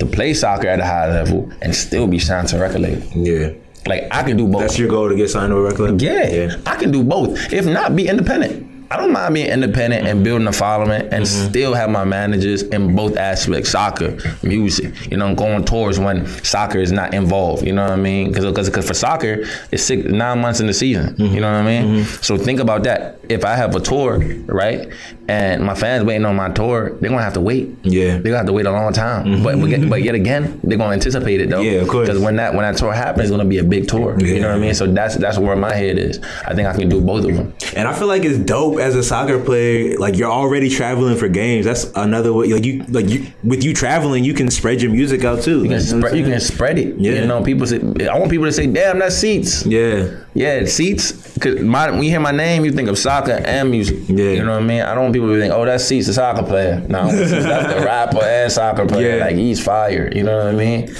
to play soccer at a high level and still be signed to Recollegiate. Yeah. Like, I can do both. That's your goal, to get signed to Recollegiate? Yeah. yeah. I can do both. If not, be independent. I don't mind being independent and building a following and mm-hmm. still have my managers in both aspects, soccer, music, you know, going towards when soccer is not involved, you know what I mean? Because for soccer, it's six, nine months in the season, mm-hmm. you know what I mean? Mm-hmm. So think about that. If I have a tour, right, and my fans waiting on my tour, they're going to have to wait. Yeah. They're going to have to wait a long time. Mm-hmm. But we get, but yet again, they're going to anticipate it, though. Yeah, of course. Because when that, when that tour happens, it's going to be a big tour, yeah. you know what I mean? So that's, that's where my head is. I think I can do both of them. And I feel like it's dope as a soccer player, like you're already traveling for games. That's another way. Like you, like you, with you traveling, you can spread your music out too. You can, you know spread, you can spread it. Yeah. You know, people say, I want people to say, "Damn, that's Seats." Yeah. Yeah, Seats. Cause my, when you hear my name, you think of soccer and music. Yeah. You know what I mean? I don't want people to think, "Oh, that's Seats, the soccer player." No, that's the rapper and soccer player. Yeah. Like he's fire. You know what I mean?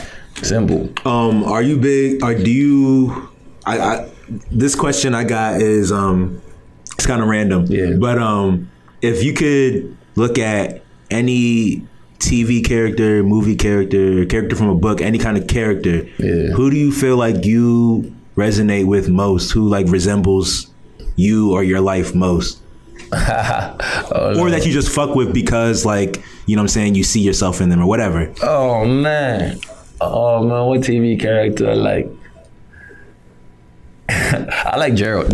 Simple. Um, are you big? Or do you? I, I this question I got is um. It's kind of random, yeah. But um, if you could look at any T V character, movie character, character from a book, any kind of character, yeah. who do you feel like you resonate with most? Who like resembles you or your life most? oh, or no. that you just fuck with because, like, you know, what I'm saying, you see yourself in them or whatever. Oh man, oh man, what T V character like? I like Gerald.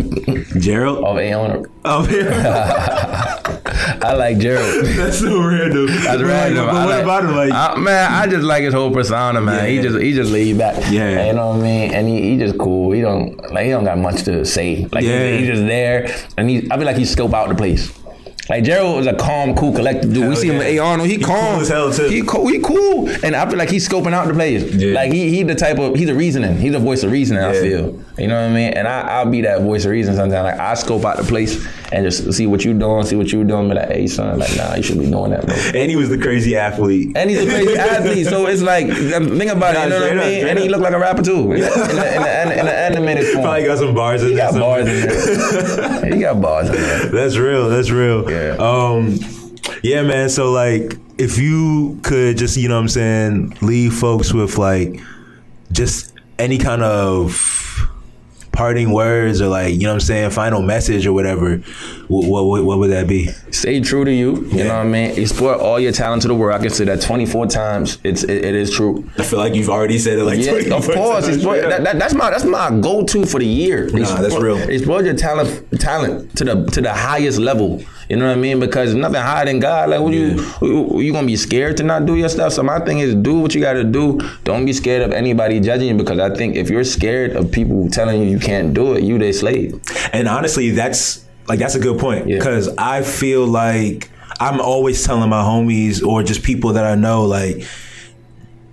Gerald? Of Aon. Of I like Gerald. That's so random. That's random. But what about him? Like, I, man, I just like his whole persona, man. Yeah. He just he just laid back. Yeah, yeah. You know what I mean? And he, he just cool. He don't like he don't got much to say. Like yeah. he, he just there, and he I feel like he scope out the place. Like Gerald was a calm, cool, collected dude. Hell we see yeah. him at Arnold. He, he calm. Cool as hell too. He cool. He cool. And I feel like he's scoping out the players. Yeah. Like he he the type of he's a reasoning. He's a voice of reasoning. Yeah. I feel. You know what I mean? And I I'll be that voice of reason sometimes. Like I scope out the place and just see what you doing, see what you doing. Be like, hey son, like nah, you should be doing that, bro. And he was the crazy athlete. And he's a crazy athlete. So it's like think about nah, it. You know what I mean? And he looked like a rapper too. In the, in the, in the, in the animated form. Probably got some bars. He in got bars in there. He got bars in there. That's real. That's real. Yeah. Um, yeah, man. So like, if you could just, you know what I'm saying, leave folks with like just any kind of parting words or like, you know what I'm saying, final message or whatever, what what, what would that be? Stay true to you. You yeah. know what I mean? Explore all your talent to the world. I can say that twenty-four times. It's it, it is true. I feel like you've already said it like yeah, twenty-four times. Of course. Times. Explore, that, that, that's my that's my go-to for the year. Nah, explore, that's real. Explore your talent talent to the to the highest level. You know what I mean? Because nothing higher than God. Like, what yeah. you you gonna be scared to not do your stuff? So my thing is, do what you gotta do. Don't be scared of anybody judging you, because I think if you're scared of people telling you you can't do it, you their slave. And honestly, that's like that's a good point, because yeah. I feel like I'm always telling my homies or just people that I know, like,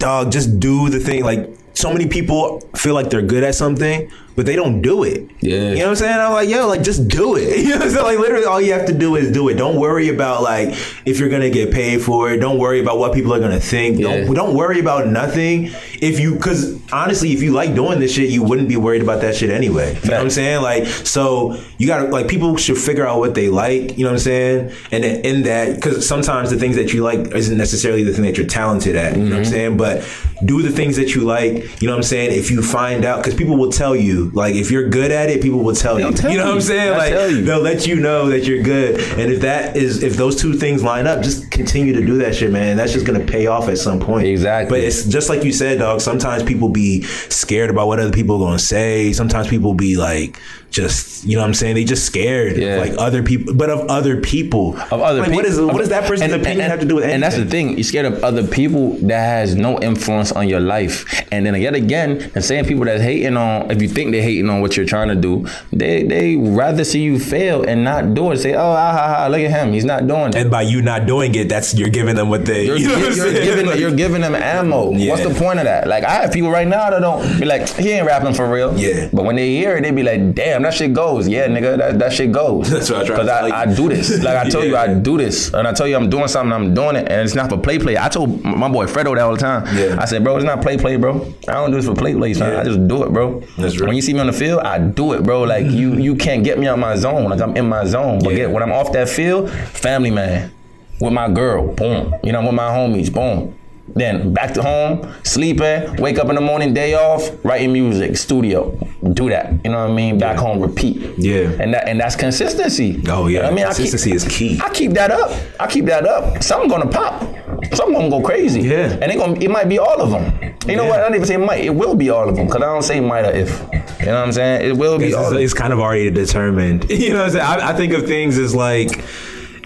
dog, just do the thing. Like, so many people feel like they're good at something, but they don't do it. Yeah. You know what I'm saying? I'm like, yo, like, just do it. You know what I'm saying? Like, literally, all you have to do is do it. Don't worry about, like, if you're going to get paid for it. Don't worry about what people are going to think. Yeah. Don't, don't worry about nothing. If you, because, honestly, if you like doing this shit, you wouldn't be worried about that shit anyway. You know what I'm saying? Like, so, you got to, like, people should figure out what they like. You know what I'm saying? And then in that, because sometimes the things that you like isn't necessarily the thing that you're talented at. Mm-hmm. You know what I'm saying? But do the things that you like. You know what I'm saying? If you find out, because people will tell you, like, if you're good at it, people will tell they'll you. Tell you know what I'm saying? They'll like, they'll let you know that you're good. And if that is, if those two things line up, just continue to do that shit, man. That's just gonna pay off at some point. Exactly. But it's just like you said, dog. Sometimes people be scared about what other people are gonna say. Sometimes people be like, just, you know what I'm saying? They just scared, yeah. of, like, other people, but of other people. Of other like, people. What is what does that person's and, opinion and, and, have to do with anything? And that's the thing. You're scared of other people that has no influence on your life. And then yet again, and saying people that's hating on, if you think they're hating on what you're trying to do, they they rather see you fail and not do it. Say, oh, ah, ha, ha, look at him. He's not doing it. And by you not doing it, that's you're giving them what they, you're, you know you're, what you're giving like, You're giving them ammo. Yeah. What's the point of that? Like, I have people right now that don't be like, he ain't rapping for real. Yeah. But when they hear it, they be like, damn, that shit goes. Yeah, nigga, that, that shit goes. That's what I try to say. Because I, I do this. Like, I told yeah. you, I do this. And I tell you I'm doing something, I'm doing it. And it's not for play play. I told my boy Fredo that all the time. Yeah. I said, bro, it's not play play, bro. I don't do this for play play, son. Yeah. I just do it, bro. That's right. When you see me on the field, I do it, bro. Like, you you can't get me out of my zone. Like, I'm in my zone. But yeah. get, when I'm off that field, family man. With my girl, boom. You know, with my homies, boom. Then back to home, sleeping, wake up in the morning, day off, writing music, studio, do that. You know what I mean? Back yeah. home, repeat. Yeah. And that and that's consistency. Oh yeah. You know I mean? Consistency I keep, is key. I keep that up. I keep that up. Something's gonna pop. Something's gonna go crazy. Yeah. And it gonna it might be all of them. You know yeah. what? I don't even say might. It will be all of them, because I don't say might or if. You know what I'm saying? It will be all of them. It's kind of already determined. You know what I'm saying? I, I think of things as like.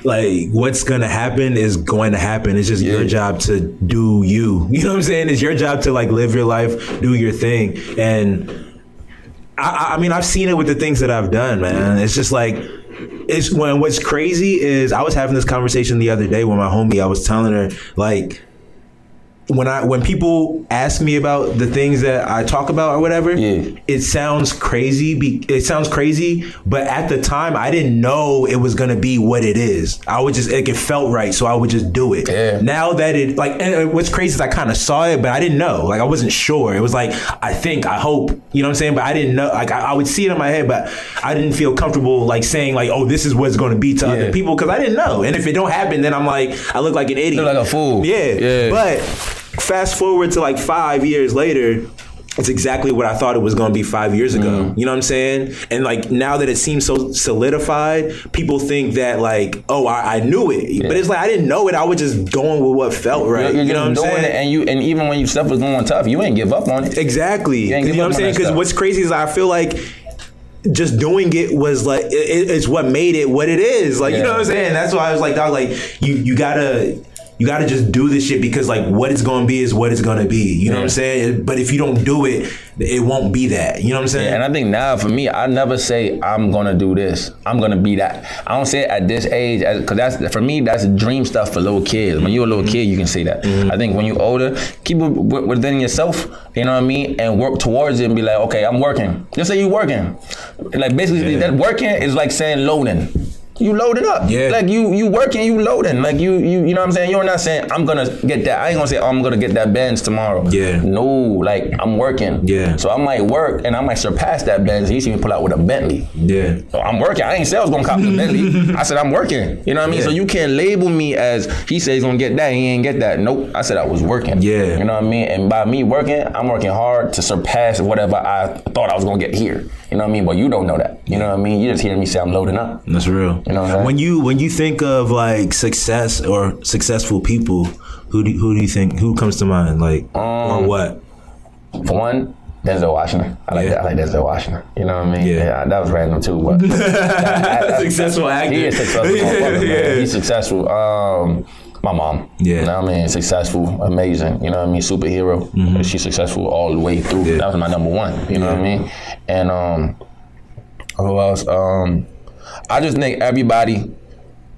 Like, what's gonna happen is going to happen. It's just yeah. your job to do you. You know what I'm saying? It's your job to like live your life, do your thing. And I, I mean, I've seen it with the things that I've done, man. It's just like, it's when what's crazy is I was having this conversation the other day with my homie. I was telling her, like, when I when people ask me about the things that I talk about or whatever, yeah. it sounds crazy. Be, it sounds crazy, but at the time I didn't know it was gonna be what it is. I would just like, it felt right, so I would just do it. Yeah. Now that it like, and what's crazy is I kind of saw it, but I didn't know. Like I wasn't sure. It was like I think, I hope, you know what I'm saying. But I didn't know. Like I, I would see it in my head, but I didn't feel comfortable like saying like, oh, this is what it's gonna be to yeah. other people, because I didn't know. And if it don't happen, then I'm like, I look like an idiot. You look like a fool. Yeah. yeah. But fast forward to like five years later, it's exactly what I thought it was gonna be five years ago. Mm. You know what I'm saying? And like now that it seems so solidified, people think that like, oh, I, I knew it, yeah. but it's like I didn't know it. I was just going with what felt right. You're, you're you know what I'm saying? It and you and even when you stuff was going tough, you ain't give up on it. Exactly. You, you know what I'm saying? Because what's crazy is I feel like just doing it was like, it, it's what made it what it is. Like, yeah. you know what I'm saying? That's why I was like, dog, like, you, you gotta, you gotta just do this shit, because like what it's gonna be is what it's gonna be. You know yeah. what I'm saying? But if you don't do it, it won't be that. You know what I'm saying? Yeah, and I think now for me, I never say I'm gonna do this. I'm gonna be that. I don't say it at this age, because that's for me. That's dream stuff for little kids. When you're a little kid, you can say that. Mm-hmm. I think when you're older, keep it within yourself. You know what I mean? And work towards it and be like, okay, I'm working. Just say you're working. Like basically, yeah. that working is like saying loading. You loaded up. Yeah. Like you you working, you loading. Like you you you know what I'm saying? You're not saying I'm gonna get that. I ain't gonna say, oh, I'm gonna get that Benz tomorrow. Yeah. No, like I'm working. Yeah. So I might work and I might surpass that Benz. He used to pull out with a Bentley. Yeah. So I'm working. I ain't say I was gonna cop the Bentley. I said I'm working. You know what I mean? Yeah. So you can't label me as he said he's gonna get that, he ain't get that. Nope. I said I was working. Yeah. You know what I mean? And by me working, I'm working hard to surpass whatever I thought I was gonna get here. You know what I mean? But you don't know that. You know what I mean? You just hearing me say I'm loading up. That's real. You know what I mean? When you when you think of like success or successful people, who do you, who do you think who comes to mind? Like um, or what? For one, Denzel Washington. I like yeah. that. I like Denzel Washington. You know what I mean? Yeah, yeah that was random too. But that, that, that, successful actor. He is successful. yeah. yeah. He's successful. Um, my mom. Yeah. You know what I mean? Successful, amazing. You know what I mean? Superhero. Mm-hmm. She's successful all the way through. Yeah. That was my number one. You know yeah. what I mean? And um, who else? Um. I just think everybody,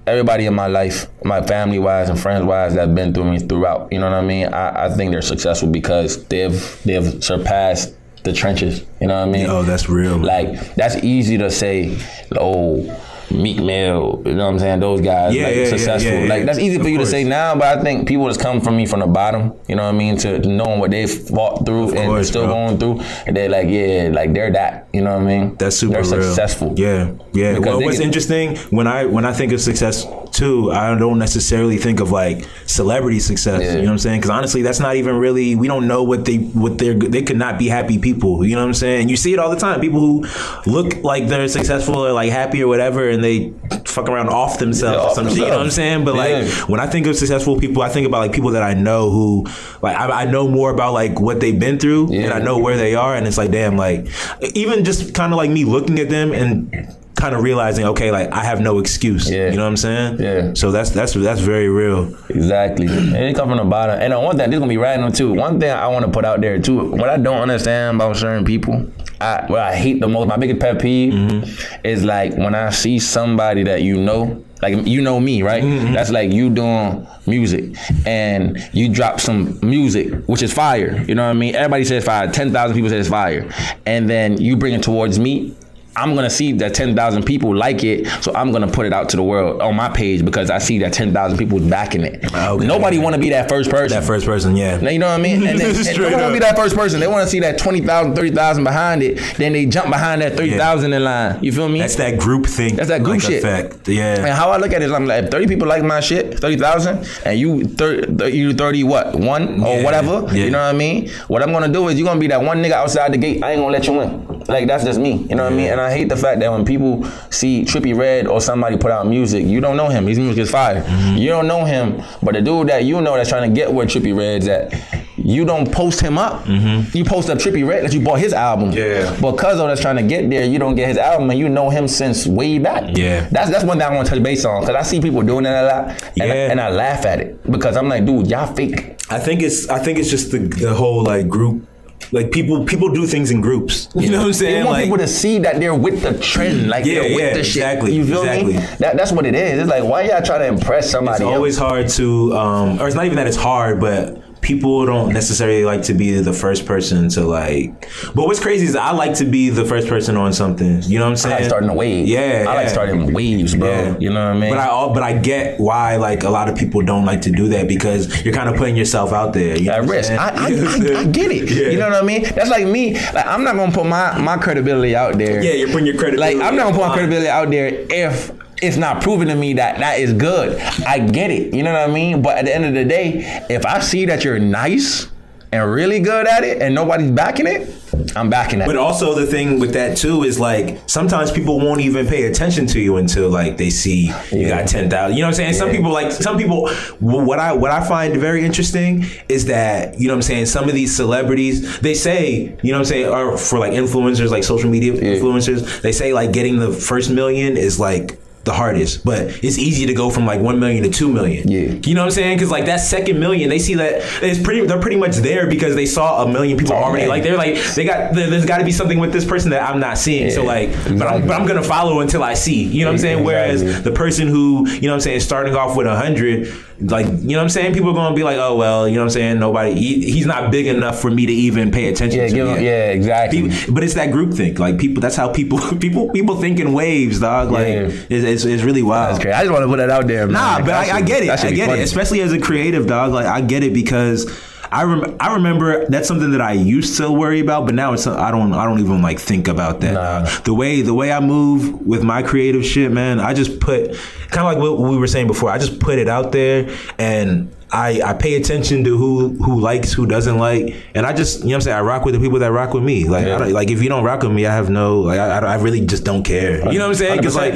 everybody in my life, my family-wise and friends-wise that have been through me throughout, you know what I mean? I, I think they're successful because they've they've surpassed the trenches, you know what I mean? Oh, that's real. Like, that's easy to say, oh, Meek Mill, you know what I'm saying? Those guys, yeah, like, yeah, successful. Yeah, yeah, yeah. Like, that's easy for of you course. to say now, but I think people just come from me from the bottom, you know what I mean? To knowing what they've fought through of and course, they're still bro. going through. And they're like, yeah, like, they're that, you know what I mean? That's super they're real. They're successful. Yeah, yeah. Well, what's get, interesting, when I when I think of success, too, I don't necessarily think of, like, celebrity success, yeah. you know what I'm saying? Because, honestly, that's not even really, we don't know what they, what they're, they could not be happy people, you know what I'm saying? And you see it all the time. People who look like they're successful or, like, happy or whatever, and they fuck around off themselves yeah, or something. You know what I'm saying? But yeah. like when I think of successful people, I think about like people that I know who like I, I know more about like what they've been through yeah. and I know where they are, and it's like damn, like even just kind of like me looking at them and kind of realizing, okay, like I have no excuse. Yeah. You know what I'm saying? Yeah. So that's that's that's very real. Exactly. And it come from the bottom. And on one thing, this is gonna be random too. One thing I want to put out there too. What I don't understand about certain people, I what I hate the most, my biggest pet peeve, mm-hmm. is like when I see somebody that you know. Like, you know me, right? Mm-hmm. That's like you doing music and you drop some music, which is fire. You know what I mean? Everybody says fire. ten thousand people say it's fire. And then you bring it towards me. I'm gonna see that ten thousand people like it, so I'm gonna put it out to the world on my page because I see that ten thousand people backing it. Okay. Nobody wanna be that first person. That first person, yeah. Now, you know what I mean? And, and, and nobody wanna be that first person. They wanna see that twenty thousand, thirty thousand behind it, then they jump behind that thirty thousand yeah. in line. You feel me? That's that group thing. That's that group like shit. Effect. Yeah. And how I look at it is I'm like, if thirty people like my shit, thirty thousand, and you thirty, you thirty what? One or yeah. whatever, yeah. you know what I mean? What I'm gonna do is you're gonna be that one nigga outside the gate. I ain't gonna let you in. Like, that's just me, you know what I mean? And I hate the fact that when people see Trippie Redd or somebody put out music, you don't know him. His music is fire. Mm-hmm. You don't know him, but the dude that you know that's trying to get where Trippie Redd's at, you don't post him up. Mm-hmm. You post up Trippie Redd that you bought his album. Yeah. But Cuzzo that's trying to get there, you don't get his album, and you know him since way back. Yeah. That's that's one thing I want to touch base on, because I see people doing that a lot, and, yeah. I, and I laugh at it because I'm like, dude, y'all fake. I think it's I think it's just the the whole like group. Like people, people do things in groups. You know what I'm saying? You want like, people to see that they're with the trend, like yeah, they're with yeah, the shit. Exactly, you feel exactly. me? That, that's what it is. It's like, why y'all try to impress somebody? It's always else? hard to, um, or it's not even that it's hard, but. People don't necessarily like to be the first person to like. But what's crazy is I like to be the first person on something. You know what I'm saying? I like starting a wave. Yeah, I yeah. like starting waves, bro. Yeah. You know what I mean? But I all, but I get why like a lot of people don't like to do that because you're kind of putting yourself out there. You At risk. I, I, I, I get it. Yeah. You know what I mean? That's like me. Like I'm not gonna put my my credibility out there. Yeah, you're putting your credibility. Like I'm not gonna put my credibility out there if. It's not proven to me that that is good. I get it, you know what I mean? But at the end of the day, if I see that you're nice and really good at it and nobody's backing it, I'm backing that. But also the thing with that too is like sometimes people won't even pay attention to you until like they see you yeah. got ten thousand. You know what I'm saying? Yeah. Some people like some people what I what I find very interesting is that, you know what I'm saying, some of these celebrities, they say, you know what I'm saying, or for like influencers, like social media yeah. influencers, they say like getting the first million is like the hardest, but it's easy to go from like one million to two million. Yeah, you know what I'm saying? Because like that second million, they see that it's pretty. They're pretty much there because they saw a million people oh, already. Man. Like they're like they got. There's got to be something with this person that I'm not seeing. Yeah. So like, exactly. but, I'm, but I'm gonna follow until I see. You know what I'm saying? Exactly. Whereas the person who, you know what I'm saying, starting off with a hundred, like, you know what I'm saying, people are gonna be like, oh well, you know what I'm saying, nobody. He, he's not big enough for me to even pay attention. Yeah, to give him. Yeah, exactly. People, but it's that groupthink. Like people. That's how people. People. People think in waves, dog. Like yeah. it's. It's, it's really wild. That's crazy. I just want to put that out there, man. Nah, like, but I, should, I get it. I get it. Especially as a creative, dog. Like, I get it because I rem- I remember that's something that I used to worry about, but now it's I don't I don't even like think about that. Nah. The way the way I move with my creative shit, man, I just put kind of like what we were saying before. I just put it out there and I, I pay attention to who, who likes, who doesn't like, and I just, you know what I'm saying, I rock with the people that rock with me. Like, yeah. I don't, like if you don't rock with me, I have no, like, I, I really just don't care. You know what I'm saying? Because like,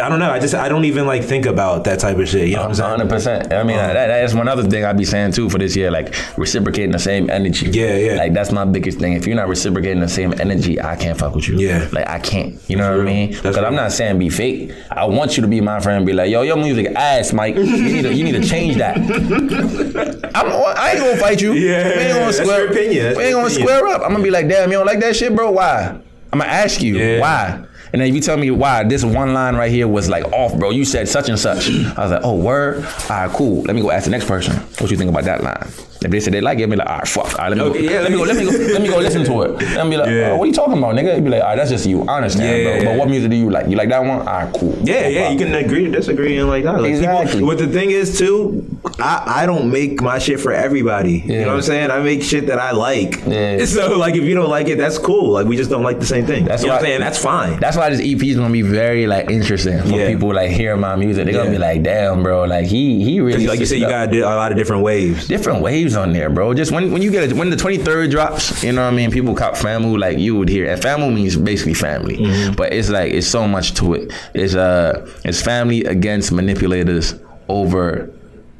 I don't know, I just, I don't even like think about that type of shit. You know what I'm saying? one hundred percent. I mean, um, that, that's one other thing I'd be saying too for this year, like reciprocating the same energy. Yeah, yeah. Like that's my biggest thing. If you're not reciprocating the same energy, I can't fuck with you. Yeah. Like I can't, you know that's what real. I mean? Because I'm not saying be fake. I want you to be my friend and be like, yo, your music ass, Mike. You need to, you need to change that. I'm, I ain't gonna fight you. Yeah, we ain't gonna square, that's your opinion. That's we ain't gonna opinion. square up. I'm gonna be like, damn, you don't like that shit, bro? Why? I'm gonna ask you yeah. why. And then if you tell me why, this one line right here was like off, bro. You said such and such. I was like, oh, word? All right, cool. Let me go ask the next person. What you think about that line? If they said they like it, I'd be like, all right, fuck. All right, let me okay, go. Yeah, let me go. Let me go. Let me go listen to it. And I'd be like, yeah. oh, what are you talking about, nigga? He'd be like, all right, that's just you. I understand, yeah, bro. Yeah, but yeah. what music do you like? You like that one? All right, cool. Yeah, no yeah. problem. You can agree, disagree, and like that. Like, exactly. People, what the thing is too, I, I don't make my shit for everybody. Yeah. You know what I'm saying? I make shit that I like. Yeah. So like, if you don't like it, that's cool. Like we just don't like the same thing. That's you know what I'm saying. That's fine. That's why this E P is gonna be very like interesting for yeah. people like hearing my music. They're yeah. gonna be like, damn, bro. Like he he really like you said, you got a lot of different waves. Different waves. On there, bro. Just when, when you get a, when the twenty-third drops, you know what I mean? People cop FAMU like you would hear, and FAMU means basically family. Mm-hmm. But it's like it's so much to it. It's uh, it's family against manipulators over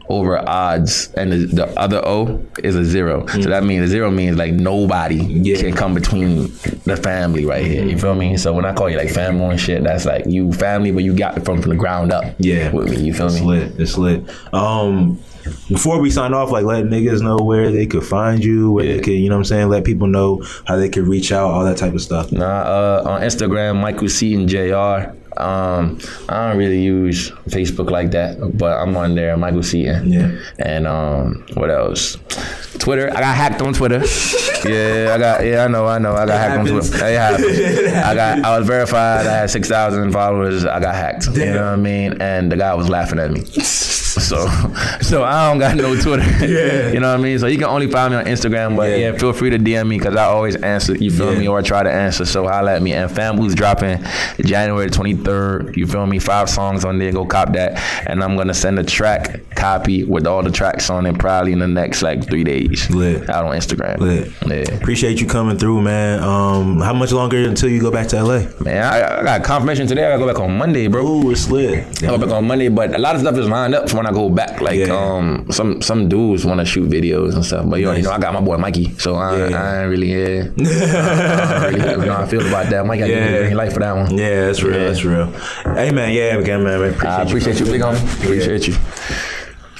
over odds, and the, the other O is a zero. Mm-hmm. So that means a zero means like nobody yeah. can come between the family right here. You feel me? So when I call you like family and shit, that's like you family, but you got it from from the ground up. Yeah, with me. You feel it's me? It's lit. It's lit. Um. Before we sign off, like let niggas know where they could find you, where yeah. they could, you know what I'm saying, let people know how they could reach out, all that type of stuff. Nah, uh, on Instagram, Michael Seaton Junior Um, I don't really use Facebook like that, but I'm on there, Michael Seaton. Yeah. And um, what else? Twitter. I got hacked on Twitter. yeah, I got. Yeah, I know, I know. I got it hacked happens. on Twitter. It happened. I got. I was verified. I had six thousand followers. I got hacked. Damn. You know what I mean? And the guy was laughing at me. So, so I don't got no Twitter. Yeah. You know what I mean? So you can only find me on Instagram. But yeah, yeah feel free to D M me because I always answer. You feel yeah. me? Or I try to answer. So holla at me. And FAMU's dropping January twenty third. You feel me? Five songs on there. Go cop that. And I'm gonna send a track copy with all the tracks on it probably in the next like three days. Lit. Out on Instagram. Lit. Yeah. Appreciate you coming through, man. Um, how much longer until you go back to L A? Man, I, I got confirmation today. I gotta go back on Monday, bro. Ooh, it's lit. I go back on Monday, but a lot of stuff is lined up for when I go back. Like, yeah. um, some some dudes want to shoot videos and stuff, but you already nice. know I got my boy Mikey, so I, yeah. I ain't really yeah. I, I really you know how I feel about that. Mikey, I yeah. give you life for that one. Yeah, that's real. Yeah. That's real. Hey, man. Yeah, again, man. man. Appreciate I appreciate you, big homie. Appreciate you.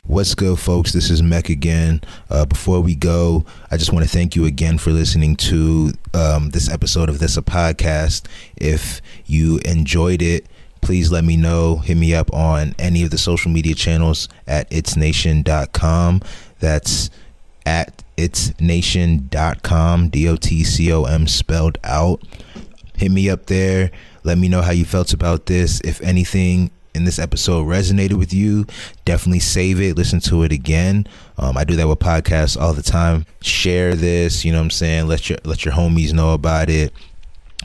What's good, folks? This is Mech again. Uh, before we go, I just want to thank you again for listening to um, this episode of This A Podcast. If you enjoyed it, please let me know. Hit me up on any of the social media channels at its nation dot com. That's at its nation dot com, D O T C O M spelled out. Hit me up there. Let me know how you felt about this. If anything in this episode resonated with you, definitely save it, listen to it again. um, I do that with podcasts all the time. Share this, you know what I'm saying, let your let your homies know about it.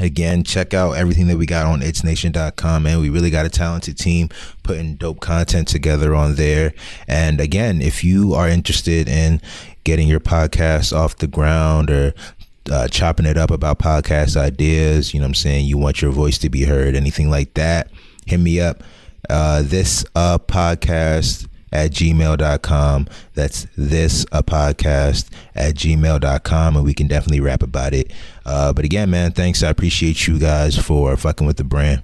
Again, check out everything that we got on its nation dot com, man. We really got a talented team putting dope content together on there. And again, if you are interested in getting your podcast off the ground or uh, chopping it up about podcast ideas, you know what I'm saying, you want your voice to be heard, anything like that, hit me up. Uh, this a podcast at gmail dot com. That's this a podcast at gmail dot com, and we can definitely rap about it. Uh, but again, man, thanks. I appreciate you guys for fucking with the brand.